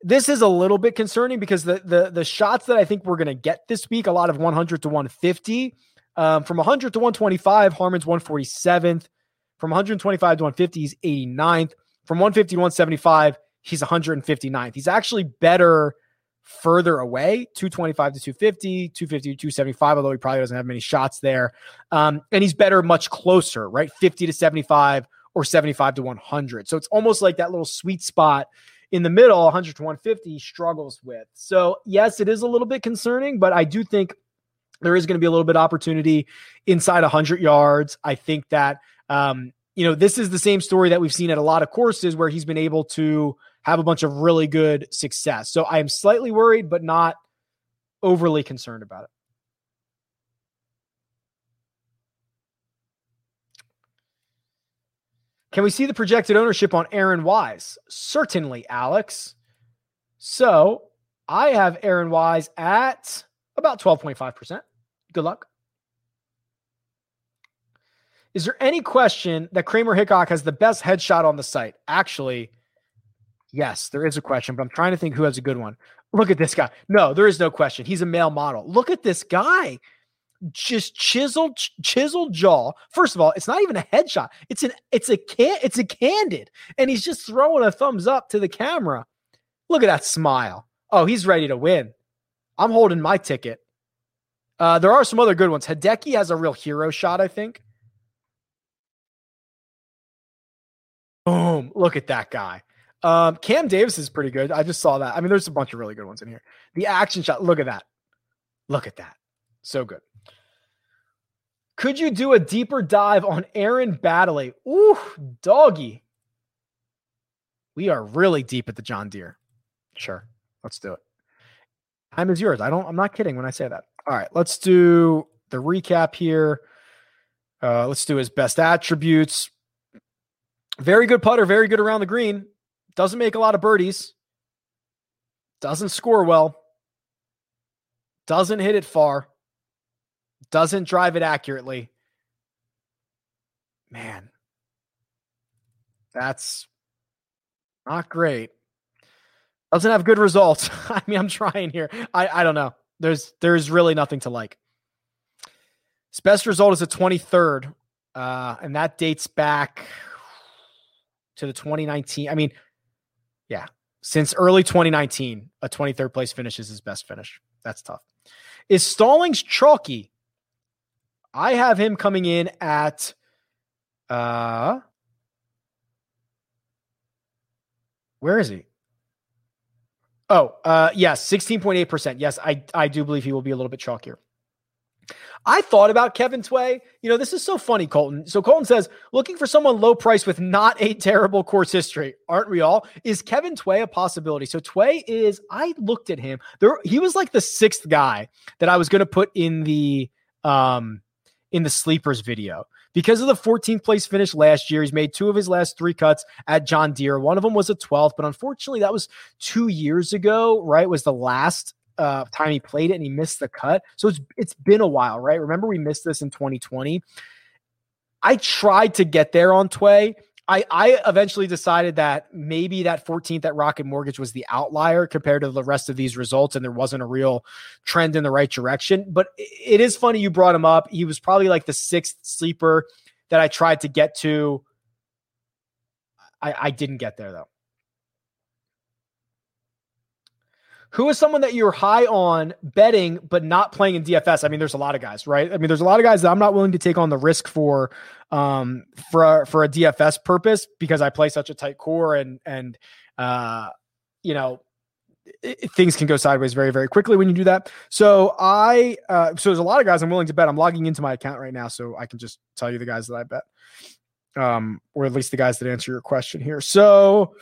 this is a little bit concerning, because the the the shots that I think we're going to get this week, a lot of one hundred to one fifty. Um, from one hundred to one twenty-five, Harman's one forty-seventh. From one twenty-five to one fifty, he's eighty-ninth. From one fifty to one seventy-five, he's one hundred fifty-ninth. He's actually better further away, two twenty-five to two fifty, two fifty to two seventy-five, although he probably doesn't have many shots there. Um, and he's better much closer, right? fifty to seventy-five or seventy-five to one hundred. So it's almost like that little sweet spot in the middle, one hundred to one fifty, struggles with. So yes, it is a little bit concerning, but I do think there is going to be a little bit of opportunity inside one hundred yards. I think that, um, you know, this is the same story that we've seen at a lot of courses where he's been able to have a bunch of really good success. So I am slightly worried, but not overly concerned about it. Can we see the projected ownership on Aaron Wise? Certainly, Alex. So I have Aaron Wise at about twelve point five percent. Good luck. Is there any question that Kramer Hickok has the best headshot on the site? Actually, yes, there is a question, but I'm trying to think who has a good one. Look at this guy. No, there is no question. He's a male model. Look at this guy. Just chiseled, chiseled jaw. First of all, it's not even a headshot. It's an, it's a can, it's a candid, and he's just throwing a thumbs up to the camera. Look at that smile. Oh, he's ready to win. I'm holding my ticket. Uh, there are some other good ones. Hideki has a real hero shot, I think. Boom! Look at that guy. Um, Cam Davis is pretty good. I just saw that. I mean, there's a bunch of really good ones in here. The action shot. Look at that. Look at that. So good. Could you do a deeper dive on Aaron Baddeley? Ooh, doggy. We are really deep at the John Deere. Sure. Let's do it. Time is yours. I don't, I'm not kidding when I say that. All right, let's do the recap here. Uh, let's do his best attributes. Very good putter, very good around the green. Doesn't make a lot of birdies. Doesn't score well. Doesn't hit it far. Doesn't drive it accurately. Man, that's not great. Doesn't have good results. I mean, I'm trying here. I, I don't know. There's there's really nothing to like. His best result is the twenty-third, uh, and that dates back to the twenty nineteen. I mean, yeah, since early twenty nineteen, a twenty-third place finish is his best finish. That's tough. Is Stallings chalky? I have him coming in at uh where is he? Oh, uh yes, sixteen point eight percent. Yes, I, I do believe he will be a little bit chalkier. I thought about Kevin Tway. You know, this is so funny, Colton. So Colton says, looking for someone low price with not a terrible course history. Aren't we all? Is Kevin Tway a possibility? So Tway is, I looked at him. There, he was like the sixth guy that I was going to put in the um in the sleepers video because of the fourteenth place finish last year. He's made two of his last three cuts at John Deere. One of them was a twelfth, but unfortunately that was two years ago, right? It was the last uh, time he played it and he missed the cut. So it's, it's been a while, right? Remember we missed this in twenty twenty. I tried to get there on Tway. I, I eventually decided that maybe that fourteenth at Rocket Mortgage was the outlier compared to the rest of these results, and there wasn't a real trend in the right direction. But it is funny you brought him up. He was probably like the sixth sleeper that I tried to get to. I, I didn't get there, though. Who is someone that you're high on betting but not playing in D F S? I mean, there's a lot of guys, right? I mean, there's a lot of guys that I'm not willing to take on the risk for um, for, for a D F S purpose because I play such a tight core and, and uh, you know, it, things can go sideways very, very quickly when you do that. So I, uh, so there's a lot of guys I'm willing to bet. I'm logging into my account right now, so I can just tell you the guys that I bet, um, or at least the guys that answer your question here. So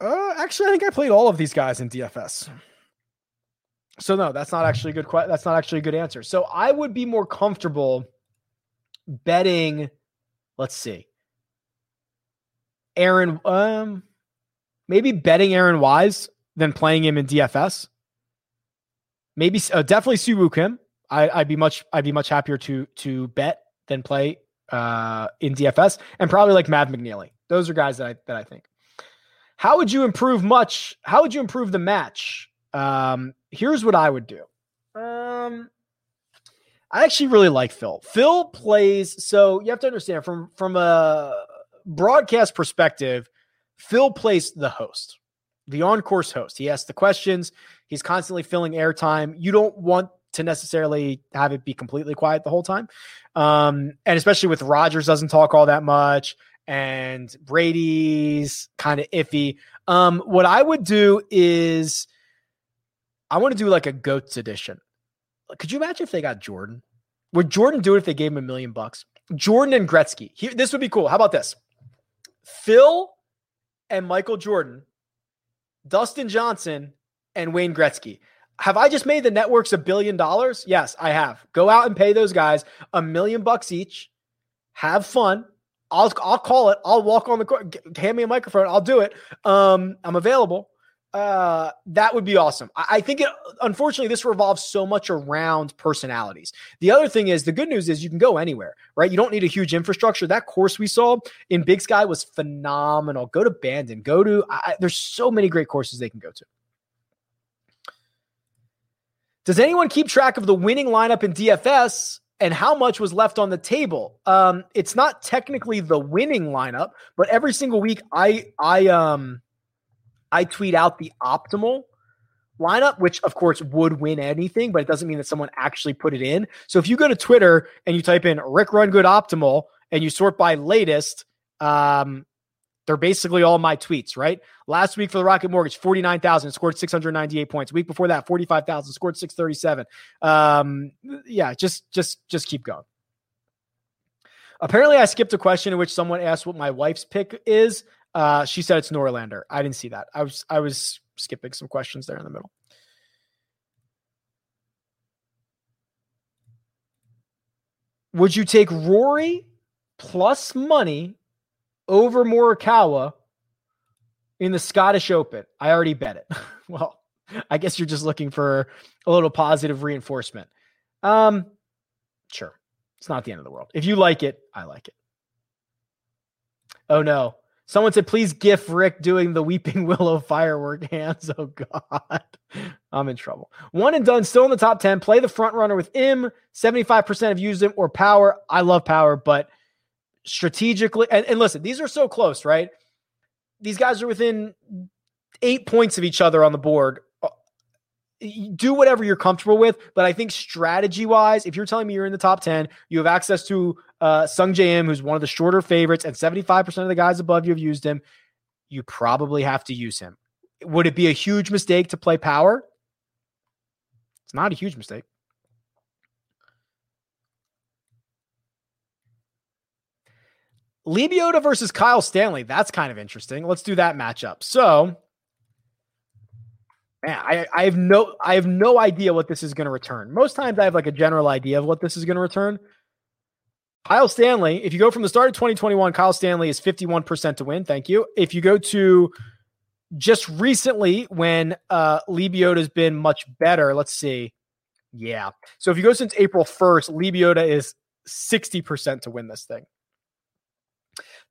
uh, actually, I think I played all of these guys in D F S. So no, that's not actually a good question. That's not actually a good answer. So I would be more comfortable betting. Let's see. Aaron, um, maybe betting Aaron Wise than playing him in D F S. Maybe uh, definitely Siwoo Kim. I, I'd be much, I'd be much happier to to bet than play uh, in D F S, and probably like Mav McNeely. Those are guys that I that I think. How would you improve much? How would you improve the match? Um, here's what I would do. Um, I actually really like Phil. Phil plays. So you have to understand from, from a broadcast perspective, Phil plays the host, the on-course host. He asks the questions. He's constantly filling airtime. You don't want to necessarily have it be completely quiet the whole time. Um, and especially with Rogers doesn't talk all that much and Brady's kind of iffy. Um, what I would do is, I want to do like a GOATS edition. Could you imagine if they got Jordan? Would Jordan do it if they gave him a million bucks? Jordan and Gretzky. Here, this would be cool. How about this? Phil and Michael Jordan, Dustin Johnson, and Wayne Gretzky. Have I just made the networks a billion dollars? Yes, I have. Go out and pay those guys a million bucks each. Have fun. I'll I'll call it. I'll walk on the court. Hand me a microphone. I'll do it. Um, I'm available. Uh, that would be awesome. I, I think it, unfortunately, this revolves so much around personalities. The other thing is, the good news is you can go anywhere, right? You don't need a huge infrastructure. That course we saw in Big Sky was phenomenal. Go to Bandon, go to, I, there's so many great courses they can go to. Does anyone keep track of the winning lineup in D F S and how much was left on the table? Um, it's not technically the winning lineup, but every single week I, I, um, I tweet out the optimal lineup, which of course would win anything, but it doesn't mean that someone actually put it in. So if you go to Twitter and you type in Rick Run Good Optimal and you sort by latest, um, they're basically all my tweets, right? Last week for the Rocket Mortgage, forty-nine thousand, scored six hundred ninety-eight points. Week before that, forty-five thousand, scored six hundred thirty-seven. Um, yeah, just, just, just keep going. Apparently I skipped a question in which someone asked what my wife's pick is. Uh, she said it's Norlander. I didn't see that. I was I was skipping some questions there in the middle. Would you take Rory plus money over Morikawa in the Scottish Open? I already bet it. Well, I guess you're just looking for a little positive reinforcement. Um, sure. It's not the end of the world. If you like it, I like it. Oh, no. Someone said, please GIF Rick doing the Weeping Willow firework hands. Oh, God. I'm in trouble. One and done, still in the top ten. Play the front runner with him. seventy-five percent of use him or power. I love power, but strategically. And, and listen, these are so close, right? These guys are within eight points of each other on the board. Do whatever you're comfortable with. But I think strategy-wise, if you're telling me you're in the top ten, you have access to uh, Sung J M, who's one of the shorter favorites, and seventy-five percent of the guys above you have used him, you probably have to use him. Would it be a huge mistake to play power? It's not a huge mistake. Lebiota versus Kyle Stanley. That's kind of interesting. Let's do that matchup. So... Man, I, I have no, I have no idea what this is going to return. Most times I have like a general idea of what this is going to return. Kyle Stanley, if you go from the start of twenty twenty-one, Kyle Stanley is fifty-one percent to win. Thank you. If you go to just recently when uh, Lebiota has been much better, let's see. Yeah. So if you go since April first, Lebiota is sixty percent to win this thing.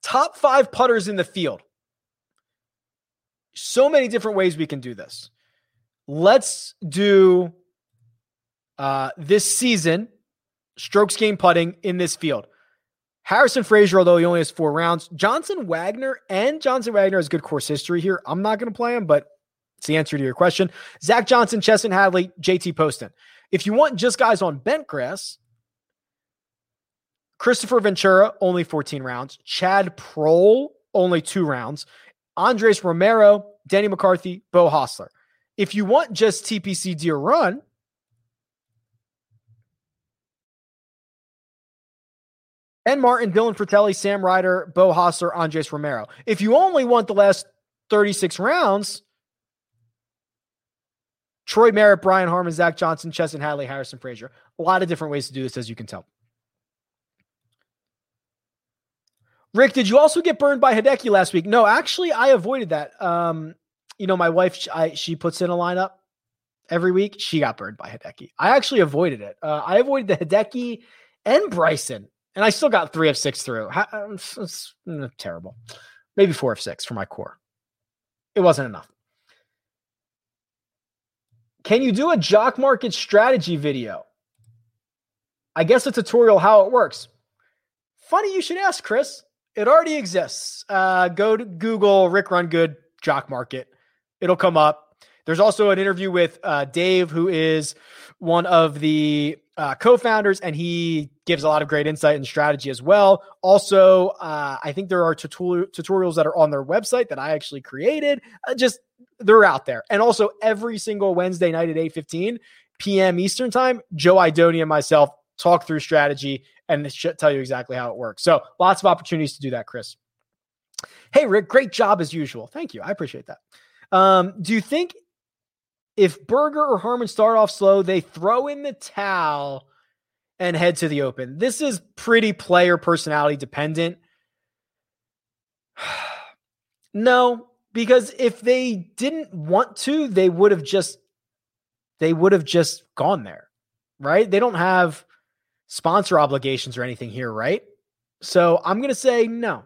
Top five putters in the field. So many different ways we can do this. Let's do uh, this season, strokes game putting in this field. Harrison Frazier, although he only has four rounds. Johnson Wagner, and Johnson Wagner has good course history here. I'm not going to play him, but it's the answer to your question. Zach Johnson, Chesson Hadley, J T Poston. If you want just guys on bent grass, Christopher Ventura, only fourteen rounds. Chad Prohl, only two rounds. Andres Romero, Danny McCarthy, Beau Hossler. If you want just T P C Deer Run, Ben Martin, Dylan Fratelli, Sam Ryder, Beau Hossler, Andres Romero. If you only want the last thirty-six rounds, Troy Merritt, Brian Harman, Zach Johnson, Chesson Hadley, Harrison Frazier. A lot of different ways to do this, as you can tell. Rick, did you also get burned by Hideki last week? No, actually, I avoided that. Um, you know, my wife, I, she puts in a lineup every week. She got burned by Hideki. I actually avoided it. Uh, I avoided the Hideki and Bryson, and I still got three of six through. It's, it's, it's terrible. Maybe four of six for my core. It wasn't enough. Can you do a Jock Market strategy video? I guess a tutorial how it works. Funny you should ask, Chris. It already exists. Uh, go to Google, Rick Run Good, Jock Market. It'll come up. There's also an interview with uh, Dave, who is one of the uh, co-founders, and he gives a lot of great insight and strategy as well. Also, uh, I think there are tutu- tutorials that are on their website that I actually created. Uh, just they're out there. And also every single Wednesday night at eight fifteen p.m. Eastern time, Joe Idoni and myself talk through strategy and this should tell you exactly how it works. So lots of opportunities to do that, Chris. Hey, Rick, great job as usual. Thank you. I appreciate that. Um, do you think if Berger or Harman start off slow, they throw in the towel and head to the Open? This is pretty player personality dependent. No, because if they didn't want to, they would have just, they would have just gone there, right? They don't have sponsor obligations or anything here, right? So I'm going to say no.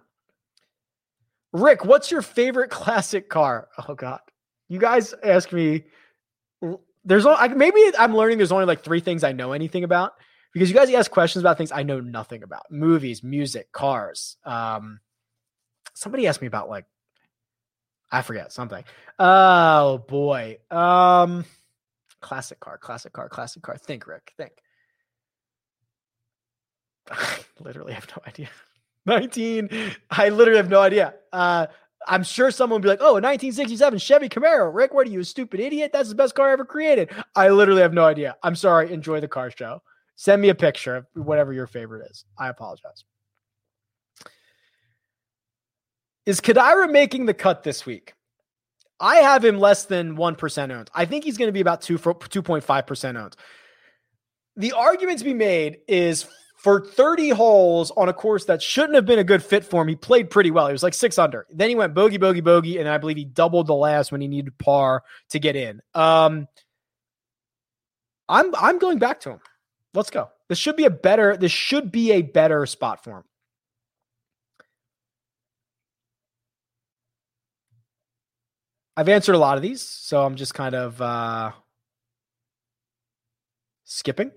Rick, what's your favorite classic car? Oh God, you guys ask me. There's all, maybe I'm learning there's only like three things I know anything about because you guys ask questions about things I know nothing about: movies, music, cars. Um, somebody asked me about like, I forget something. Oh boy. Um, classic car, classic car, classic car. Think, Rick, think. I literally have no idea. nineteen I literally have no idea. Uh, I'm sure someone would be like, oh, a nineteen sixty-seven Chevy Camaro. Rick, what are you, a stupid idiot? That's the best car ever created. I literally have no idea. I'm sorry. Enjoy the car show. Send me a picture of whatever your favorite is. I apologize. Is Kadira making the cut this week? I have him less than one percent owned. I think he's going to be about two point five percent owned. The argument to be made is for thirty holes on a course that shouldn't have been a good fit for him, he played pretty well. He was like six under. Then he went bogey, bogey, bogey, and I believe he doubled the last when he needed par to get in. Um, I'm I'm going back to him. Let's go. This should be a better. This should be a better spot for him. I've answered a lot of these, so I'm just kind of uh, skipping.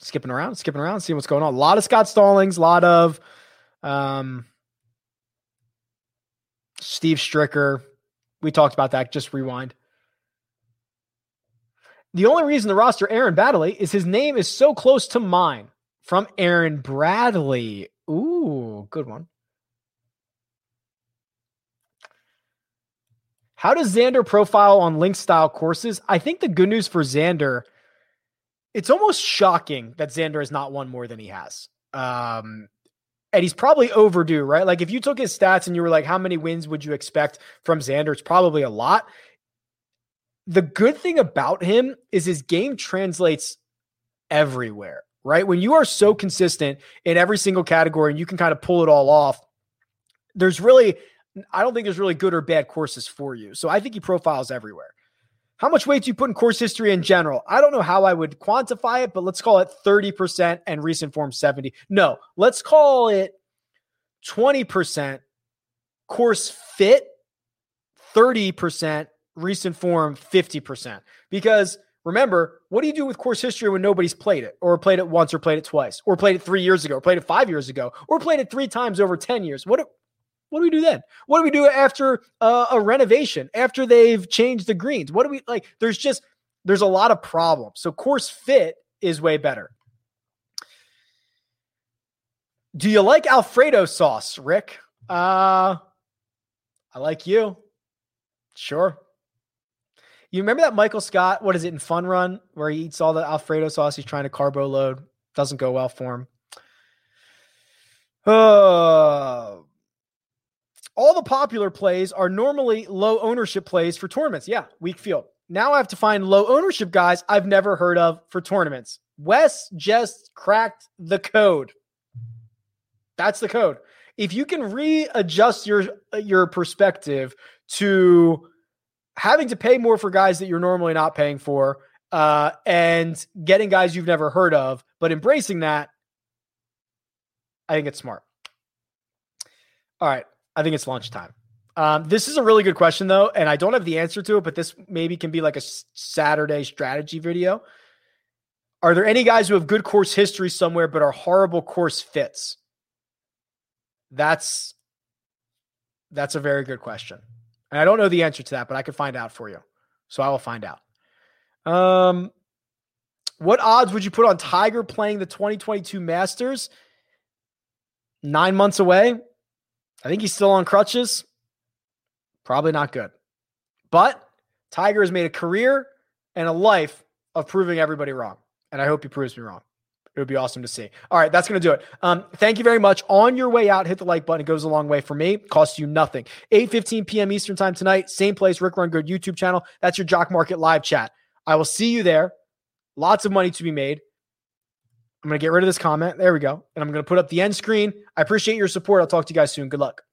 Skipping around, skipping around, seeing what's going on. A lot of Scott Stallings, a lot of um, Steve Stricker. We talked about that. Just rewind. The only reason the roster Aaron Bradley is his name is so close to mine. From Aaron Bradley. Ooh, good one. How does Xander profile on link style courses? I think the good news for Xander, it's almost shocking that Xander has not won more than he has. Um, and he's probably overdue, right? Like if you took his stats and you were like, how many wins would you expect from Xander? It's probably a lot. The good thing about him is his game translates everywhere, right? When you are so consistent in every single category and you can kind of pull it all off, there's really, I don't think there's really good or bad courses for you. So I think he profiles everywhere. How much weight do you put in course history in general? I don't know how I would quantify it, but let's call it thirty percent and recent form seventy. No, let's call it twenty percent course fit, thirty percent recent form, fifty percent. Because remember, what do you do with course history when nobody's played it or played it once or played it twice or played it three years ago or played it five years ago or played it three times over ten years? What do- What do we do then? What do we do after uh, a renovation, after they've changed the greens? What do we like? There's just, there's a lot of problems. So course fit is way better. Do you like Alfredo sauce, Rick? Uh, I like you. Sure. You remember that Michael Scott, what is it, in Fun Run, where he eats all the Alfredo sauce, he's trying to carbo load. Doesn't go well for him. Uh, all the popular plays are normally low ownership plays for tournaments. Yeah, weak field. Now I have to find low ownership guys I've never heard of for tournaments. Wes just cracked the code. That's the code. If you can readjust your your perspective to having to pay more for guys that you're normally not paying for, uh, and getting guys you've never heard of, but embracing that, I think it's smart. All right. I think it's lunchtime. Um, this is a really good question, though, and I don't have the answer to it, but this maybe can be like a Saturday strategy video. Are there any guys who have good course history somewhere but are horrible course fits? That's that's a very good question. And I don't know the answer to that, but I could find out for you. So I will find out. Um, what odds would you put on Tiger playing the twenty twenty-two Masters? Nine months away. I think he's still on crutches. Probably not good. But Tiger has made a career and a life of proving everybody wrong. And I hope he proves me wrong. It would be awesome to see. All right, that's going to do it. Um, thank you very much. On your way out, hit the like button. It goes a long way for me. Costs you nothing. eight fifteen p.m. Eastern time tonight. Same place, Rick Run Good YouTube channel. That's your Jock Market live chat. I will see you there. Lots of money to be made. I'm going to get rid of this comment. There we go. And I'm going to put up the end screen. I appreciate your support. I'll talk to you guys soon. Good luck.